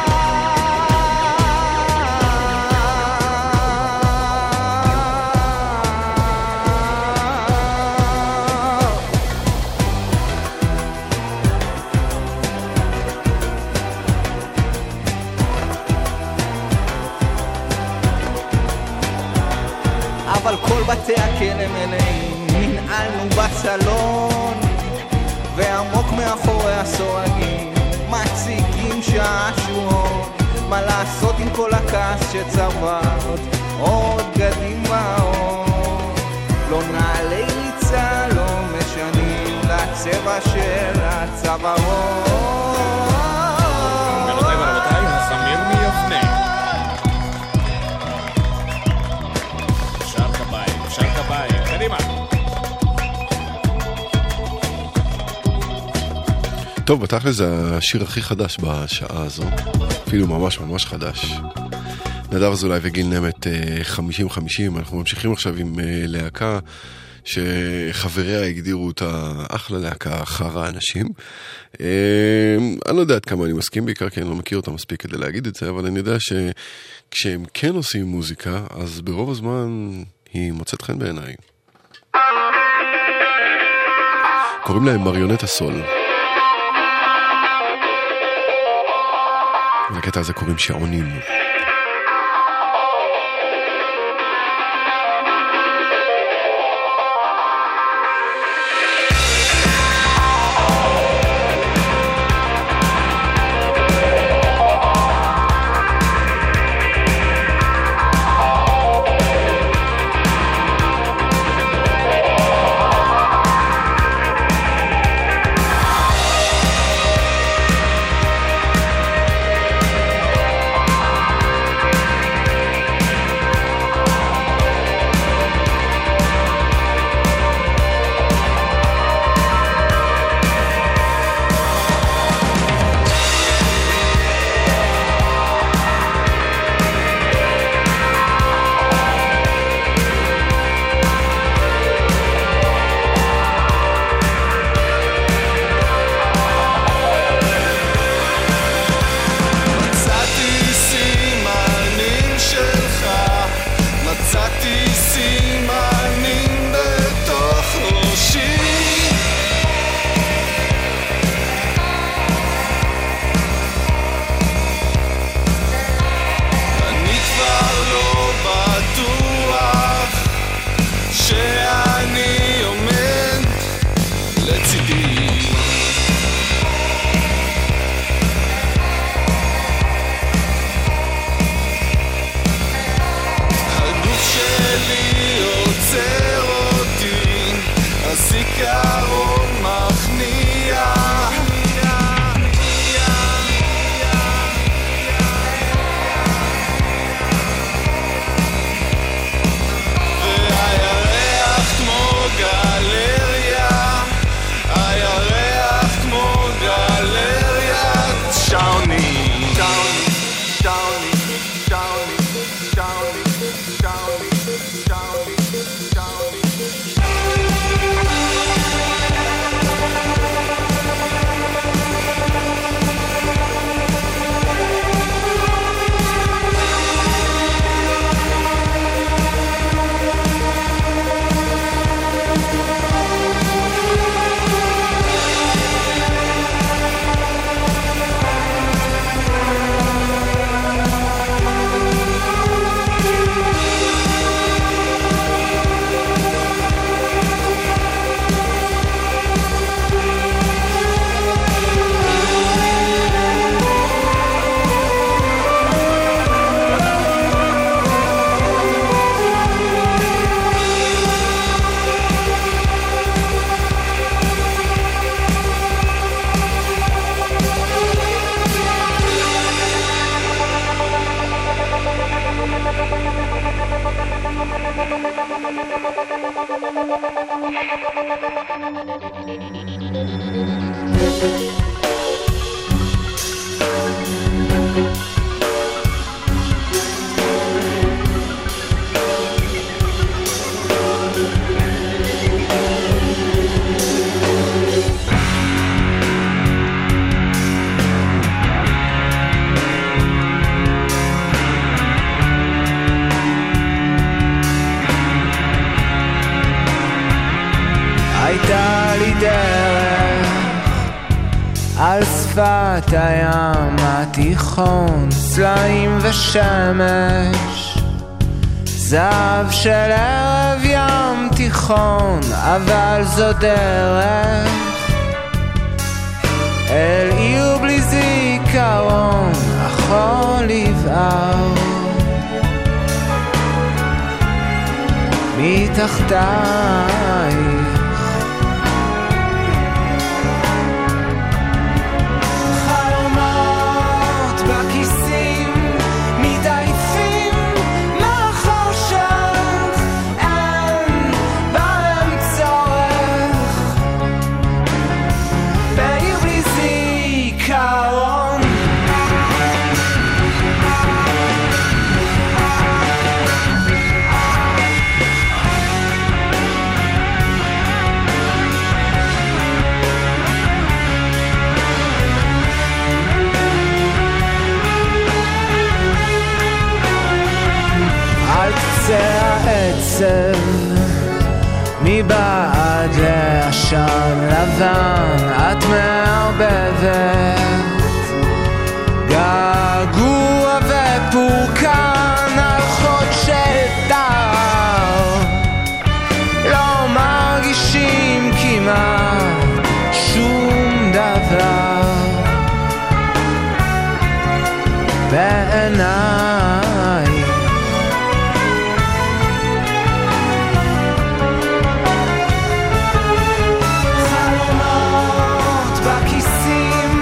בתי הכלם אליהם, ננעלנו בסלון ועמוק מאחורי הסורגים מציקים שעשועון, מה לעשות עם כל הכעס שצברת עוד גדים באור, לא נעלי ריצה לא משנים לצבע של הצווארון. רבותיי ורבותיי, הסמיר מיפנה טוב, בתכל'ס זה השיר הכי חדש בשעה הזו, אפילו ממש ממש חדש. נדב אזולאי וגיל נמת, חמישים חמישים. אנחנו ממשיכים עכשיו עם להקה שחבריה הגדירו אותה אחלה להקה, חרא אנשים. אני לא יודע עד כמה אני מסכים, בעיקר כי אני לא מכיר אותה מספיק כדי להגיד את זה, אבל אני יודע שכשהם כן עושים מוזיקה, אז ברוב הזמן היא מוצאת חן בעיניי. קוראים להם מריונטה סול. לקטע הזה קוראים שעונים. שפת הים התיכון, צלעים ושמש, זהב של ערב ים תיכון, אבל זו דרך אל עיר בלי זיכרון, החול יבער מתחתיי. מבעד עשן לבן, את מערבבת געגוע ופורקן על חוד של טער, לא מרגישים כמעט שום דבר בעיניי. חלומות בכיסים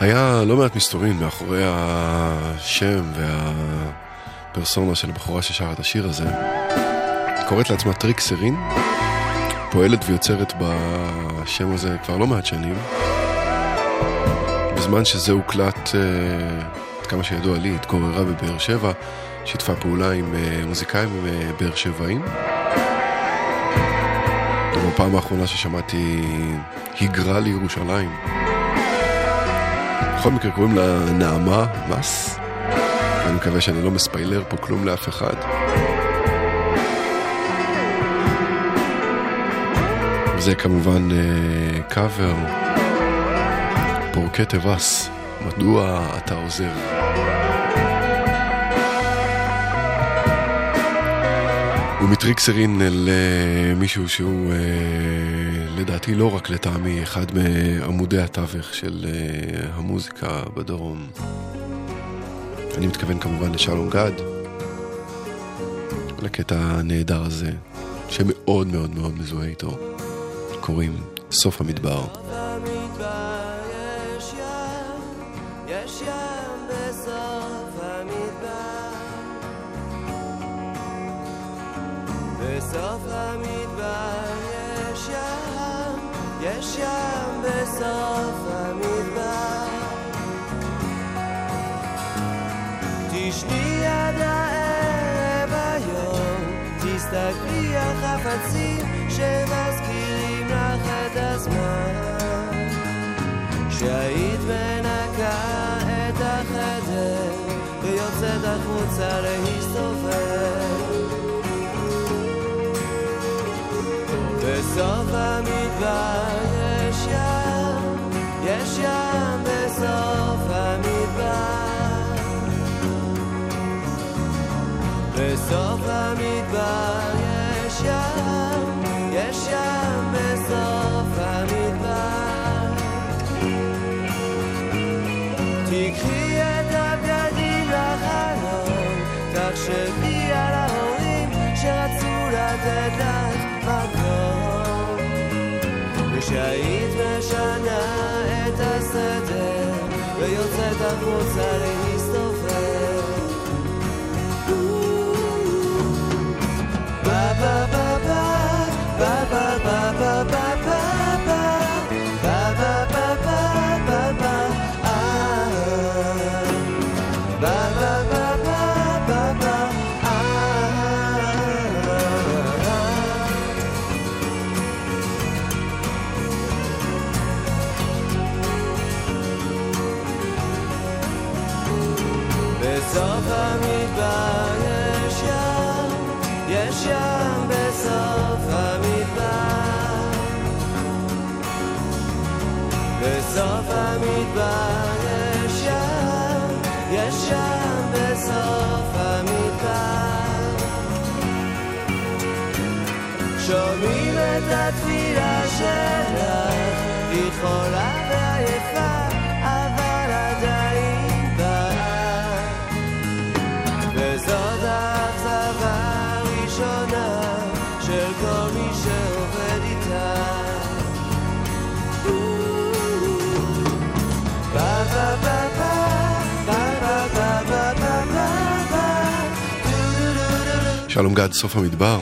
היה לא מעט מסתורין מאחורי השם והפרסונה של הבחורה ששרה את השיר הזה. קוראת לעצמה טריק סירין, פועלת ויוצרת בשם הזה כבר לא מעט שנים. בזמן שזה הוקלט, כמה שידוע לי, התגוררה בבאר שבע, שיתפה פעולה עם מוזיקאים באר שבעים. ובפעם האחרונה ששמעתי היגרה לירושלים. בכל מקרה קוראים לה נעמה מס, אני מקווה שאני לא מספיילר פה כלום לאף אחד. זה כמובן קאבר פורקי תבס, מדוע אתה עוזר. ומטריק סירין למישהו שהוא לדעתי לא רק לטעמי אחד מעמודי התווך של המוזיקה בדרום. אני מתכוון כמובן לשלום גד, לקטע הנהדר הזה שמאוד מאוד מאוד מזוהה איתו, קוראים סוף המדבר. בסוף המדבר יש ים, יש ים בסוף המדבר. תשני עד הערב היום, תסתכלי על חפצים שמזכירים לך את הזמן שהיית מנקה את החדר ויוצאת החוצה להסתובב. בסוף המדבר יש ים, יש ים בסוף המדבר. בסוף המדבר יש ים, יש ים בסוף המדבר. תקחי את הבגדים לחלום, תחשבי על ההורים שרצו לתת לך מקום, ושהיית משנה את הסדר ויוצאת החוצה להסתובב. ba ba ba ba ba ba ba ba ba ba ba ba ba ba ba ba ah ba ba ba ba ba ba בסוף המדבר יש ים, יש ים בסוף המדבר. בסוף המדבר יש ים, יש ים בסוף המדבר. שומעים את התפילה שלך, היא חולה ועייפה אבל עדיין זאת האכזבה הראשונה של כל מי שעובד איתה. ba ba ba ba ba ba ba ba שלום גד, סוף המדבר.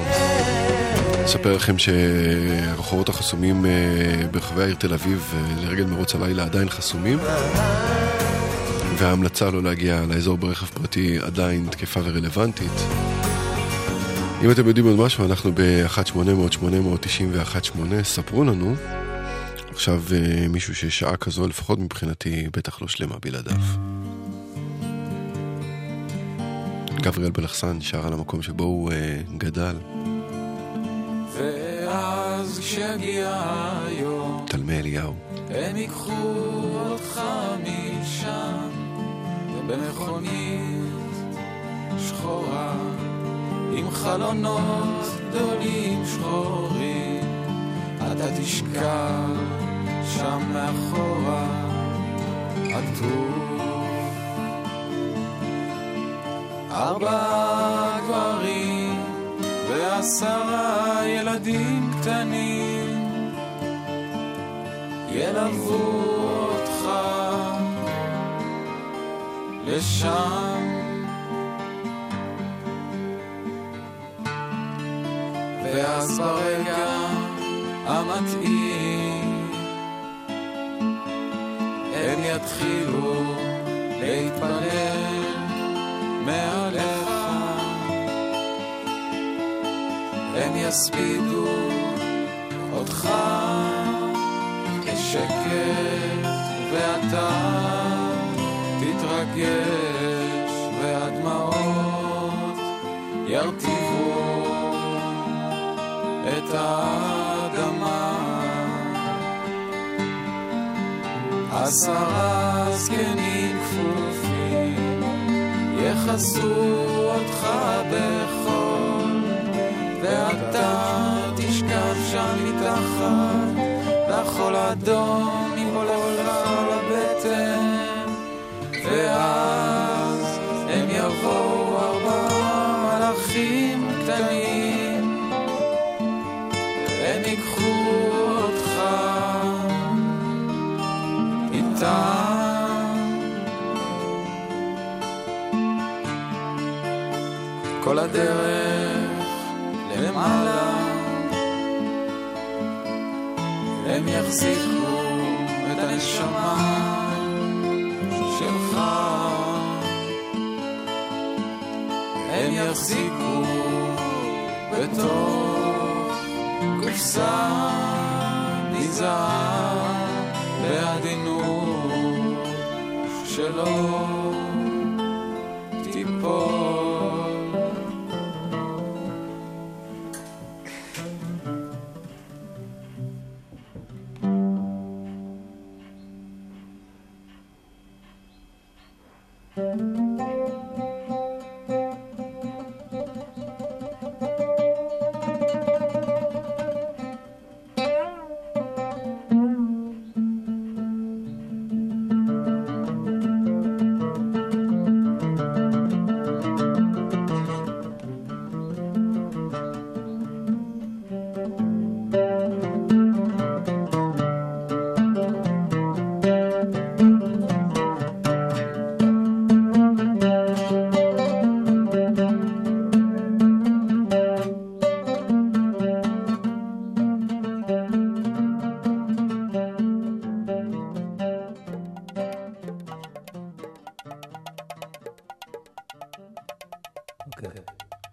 אספר לכם שהרחובות החסומים ברחבי העיר תל אביב לרגל מרוץ הלילה עדיין חסומים, וההמלצה לא להגיע לאזור ברכב פרטי עדיין תקפה ורלוונטית. אם אתם יודעים עוד משהו, אנחנו ב-אחת שמונה אפס אפס שמונה תשע אחת שמונה, ספרו לנו. עכשיו מישהו ששעה כזו, לפחות מבחינתי, בטח לא שלמה בלעדיו. גבריאל בלחסן שר על המקום שבו הוא גדל. ואז כשהגיע היום, תלמי אליהו, הם יקחו אותך משם במכונית שחורה עם חלונות גדולים שחורים. אתה תשכב שם מאחורה עטוב. ארבעה גברים ועשרה ילדים קטנים ילוו אותך לשם ואז ברגע המתאים הם יתחילו להתפלל מעליך הם יספידו אותך כשקט ואתה תתרגש והדמעות ירטיבו את האדמה עשרה זקנים כפופים יחסו אותך בחול ואתה תשכב שם מתחת לחול אדום מכל חול הבטן ואז הם יבואו ארבעה מלאכים קטנים הם ייקחו אותך איתם כל הדרך למעלה הם יחזיקו את הנשמה שלך הם יחזיקו בתוך קופסה מזהב בעדינות שלא תיפול Let's go.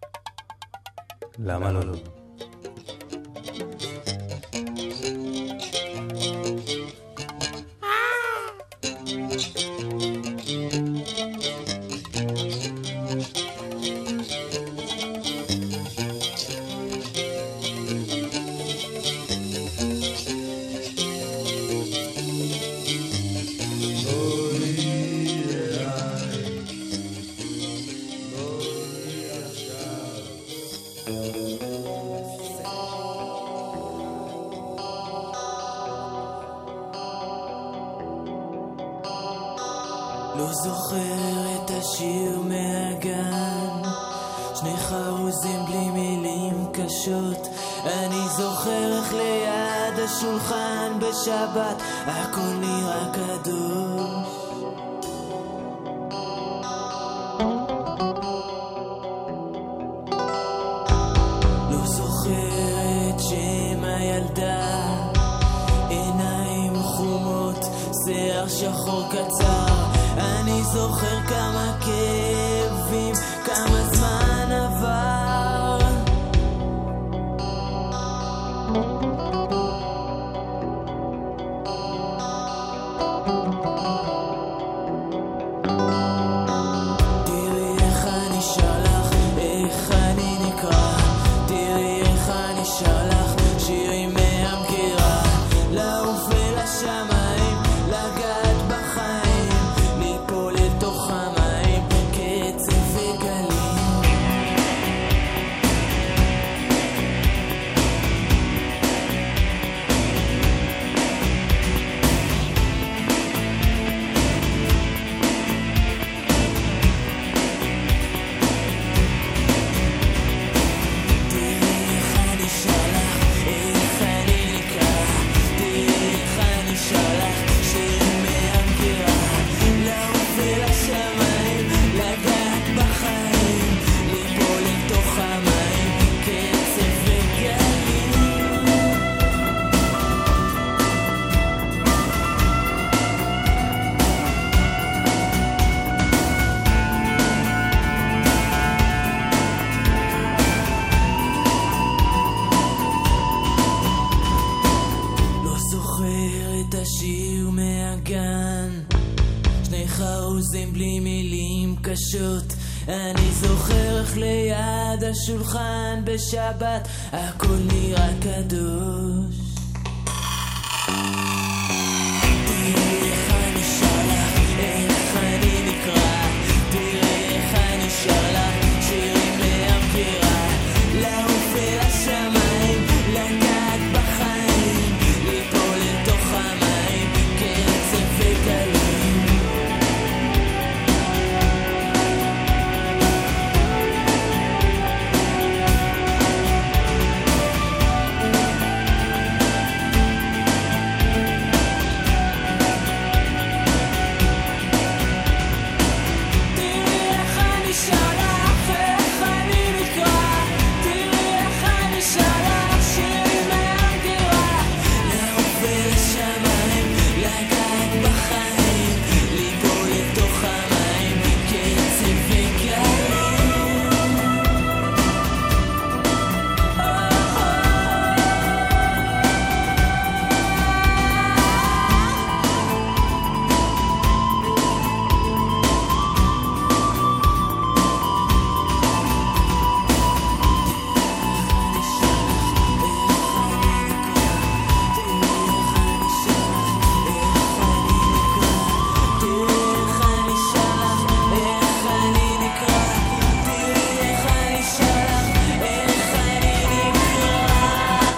האוזן בלי מילים קשות. אני זוכר איך ליד השולחן בשבת הכל נראה קדוש. תראה איך אני שלח, איך אני נקרא, תראה איך אני שלח, שירים להמגירה, לעוף אל השמיים, לגעת בחיים, ליפול לתוך המים כרצף וגלים.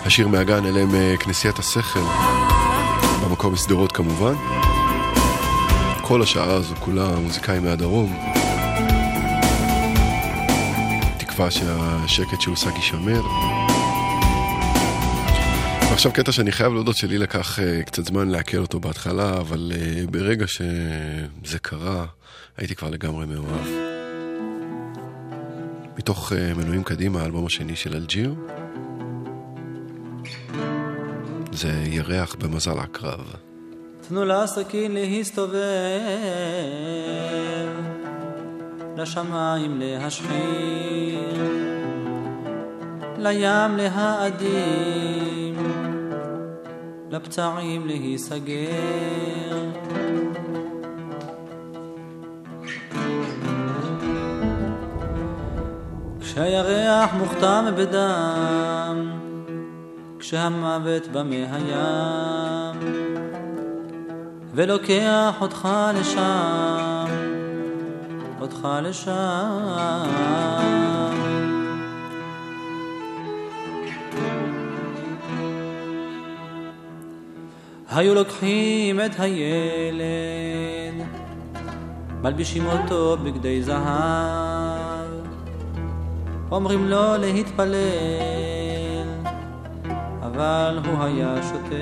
שיר מהגן אליהם כנסיית השכל במקום הסדרות כמובן. כל השעה הזו כולה מוזיקאים מהדרום, תקווה שהשקט שהושג יישמר. ועכשיו קטע שאני חייב להודות שלי לקח קצת זמן להקל אותו בהתחלה, אבל ברגע שזה קרה הייתי כבר לגמרי מאוהב. מתוך מנויים קדימה, האלבום השני של אל-ג'יו, זה ירח במזל הקרב. תנו לעסקים להסתובב, לשמיים להשחיר, לים להאדים, לפצעים להיסגר. כשהירח מוכתם בדם, כשהמוות בא מהים ולוקח אותך לשם, אותך לשם. היו לוקחים את הילד, מלבישים אותו בגדי זהב, אומרים לו להתפלל, אבל הוא היה שותק,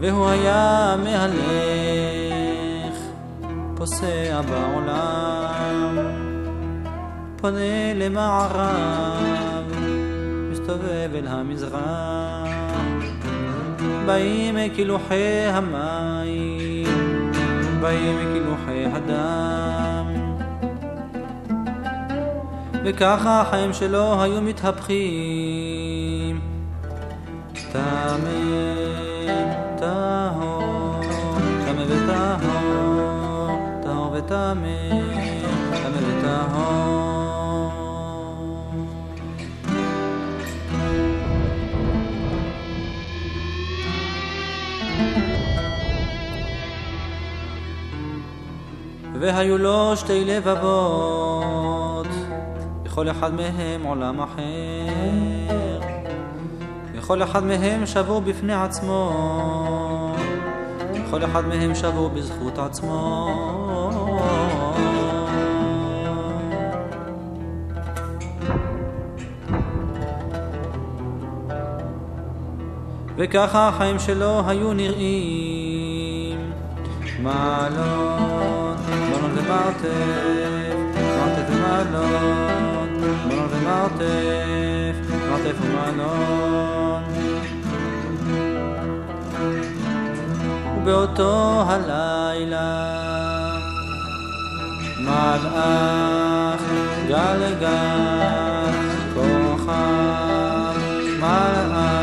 והוא היה מהלך, פוסע בעולם, פונה למערב, מסתובב אל המזרח, באים כילוחי המים, באים כילוחי הדם, וככה החיים שלו היו מתהפכים, תאמן, תאהור, תאמן ותאהור, תאהור ותאמן, תאמן ותאהור. והיו לו שתי לבבות, לכל אחד מהם עולם אחר, לכל אחד מהם שבו בפני עצמו, לכל אחד מהם שבו בזכות עצמו. וככה החיים שלו היו נראים, מעלות, מעלות ומרתף, מרתף ומעלות, מלון ומרתף, מרתף ומלון. ובאותו הלילה מלאך גל גל, כוכב מלאך,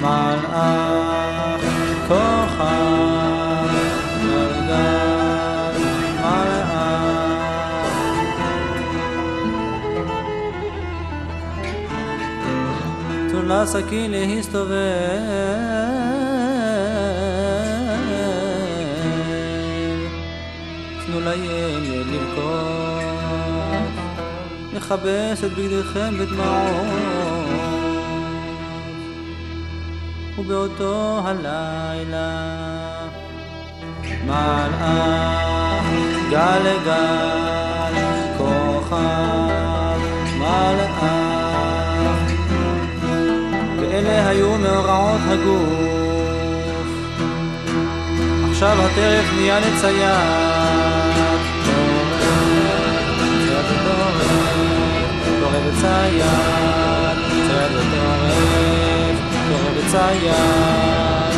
מלאך כוכב על גל מלאך תנו לסכין להסתובב תנו לילד לרקוד נחבש את בגדיכם בדמעות ובאותו הלילה מלאך גל לגל כוכב מלאך ואלה היו מאורעות הגוף עכשיו הטרף נהיה לצייר צרד וטורף דורף וצייר צרד וטורף צייד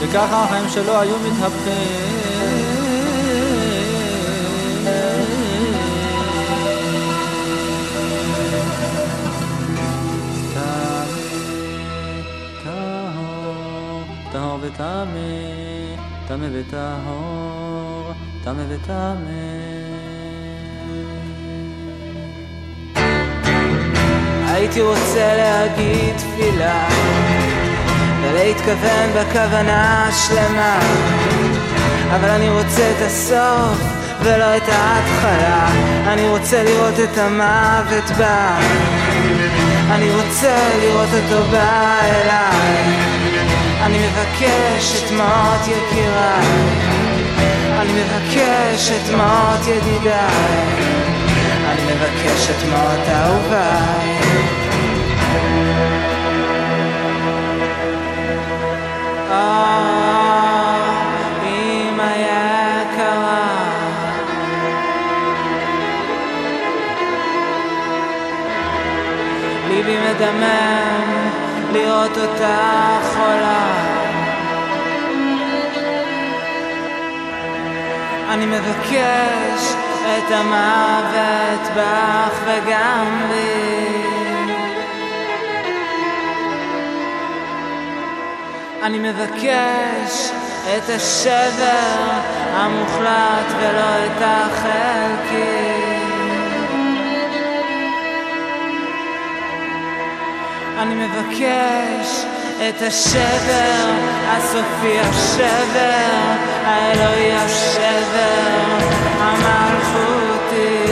וככה החיים שלו היו מתהפכים תמה טהור טהור ותמה תמה וטהור תמה ותמה הייתי רוצה להגיד תפילה ולהתכוון בכוונה שלמה אבל אני רוצה את הסוף ולא את ההתחלה אני רוצה לראות את המוות בא אני רוצה לראות אותו בא אליי אני מבקש את מות יקירה אני מבקש את מות ידידיי אני מבקש את מות אהוביי אה, אמא יקרה ליבי מדמם לראות אותה חולה אני מבקש את המוות בך וגם בי אני מבקש את השבר המוחלט ולא את החלקי אני מבקש את השבר הסופי השבר האלוהי השבר המלכותי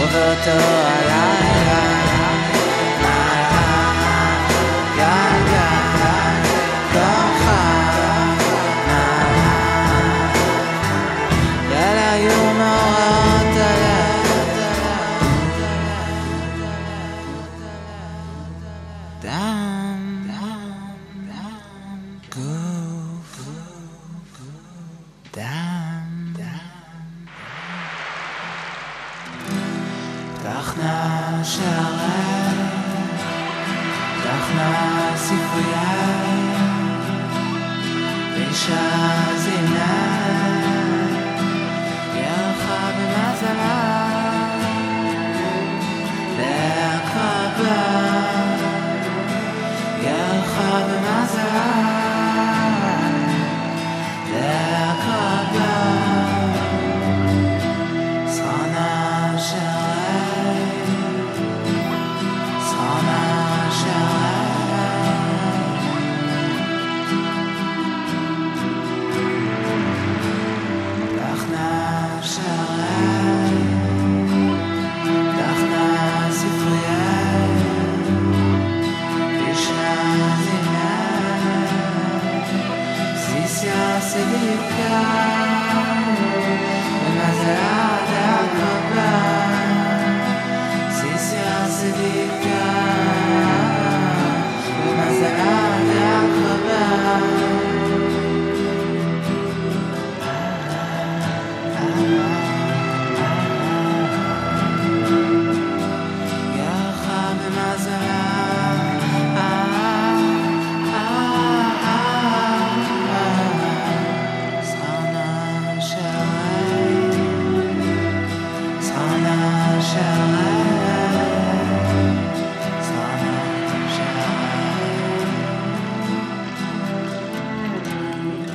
גוברת הלילה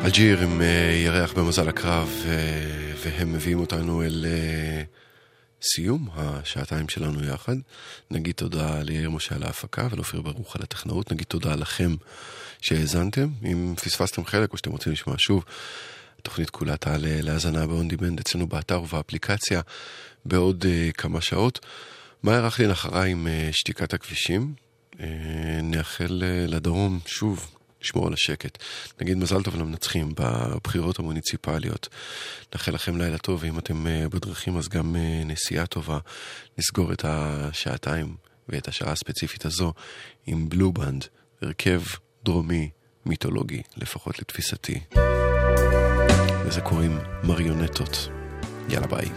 אלג'יר עם ירח במזל הקרב, והם מביאים אותנו אל סיום השעתיים שלנו יחד. נגיד תודה ליאיר משה על ההפקה ולאופיר ברוך על הטכנאות. נגיד תודה לכם שהאזנתם. אם פספסתם חלק או שאתם רוצים לשמוע שוב, התוכנית כולה תעלה להזנה ב-on-demand אצלנו באתר ובאפליקציה בעוד כמה שעות. מה ערך לי נחרה עם שתיקת הכבישים? נאחל לדרום שוב לשמור על השקט. נגיד מזל טוב למנצחים בבחירות המוניציפליות. נאחל לכם לילה טוב, ואם אתם בדרכים אז גם נסיעה טובה. נסגור את השעתיים ואת השעה הספציפית הזו עם בלו בנד, הרכב דרומי מיתולוגי, לפחות לתפיסתי. וזה קוראים מריונטות. יאללה ביי.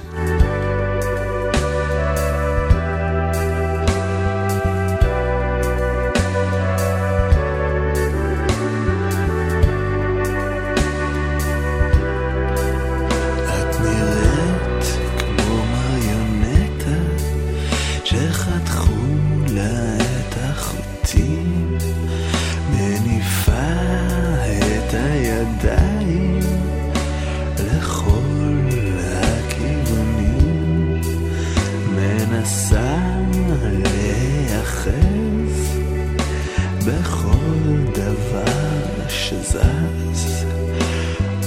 זז,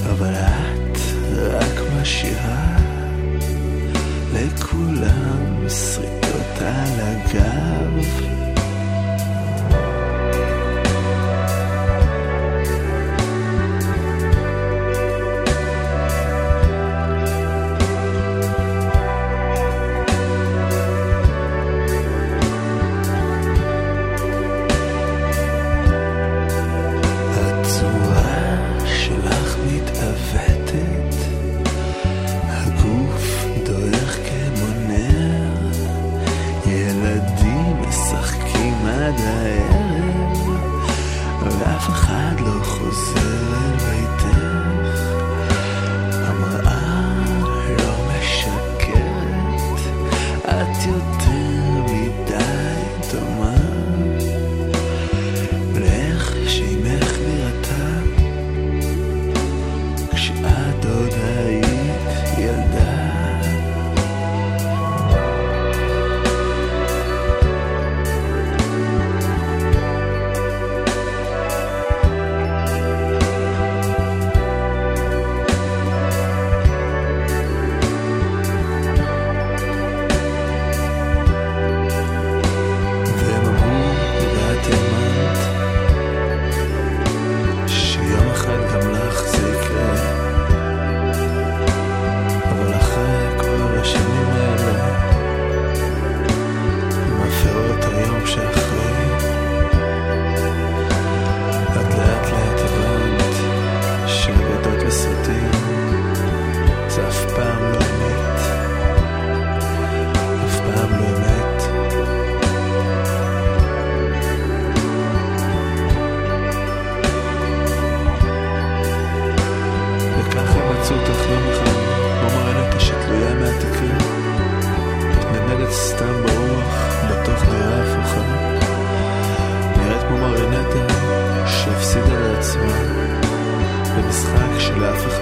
אבל את רק משאירה לכולם שריטות על הגב. Love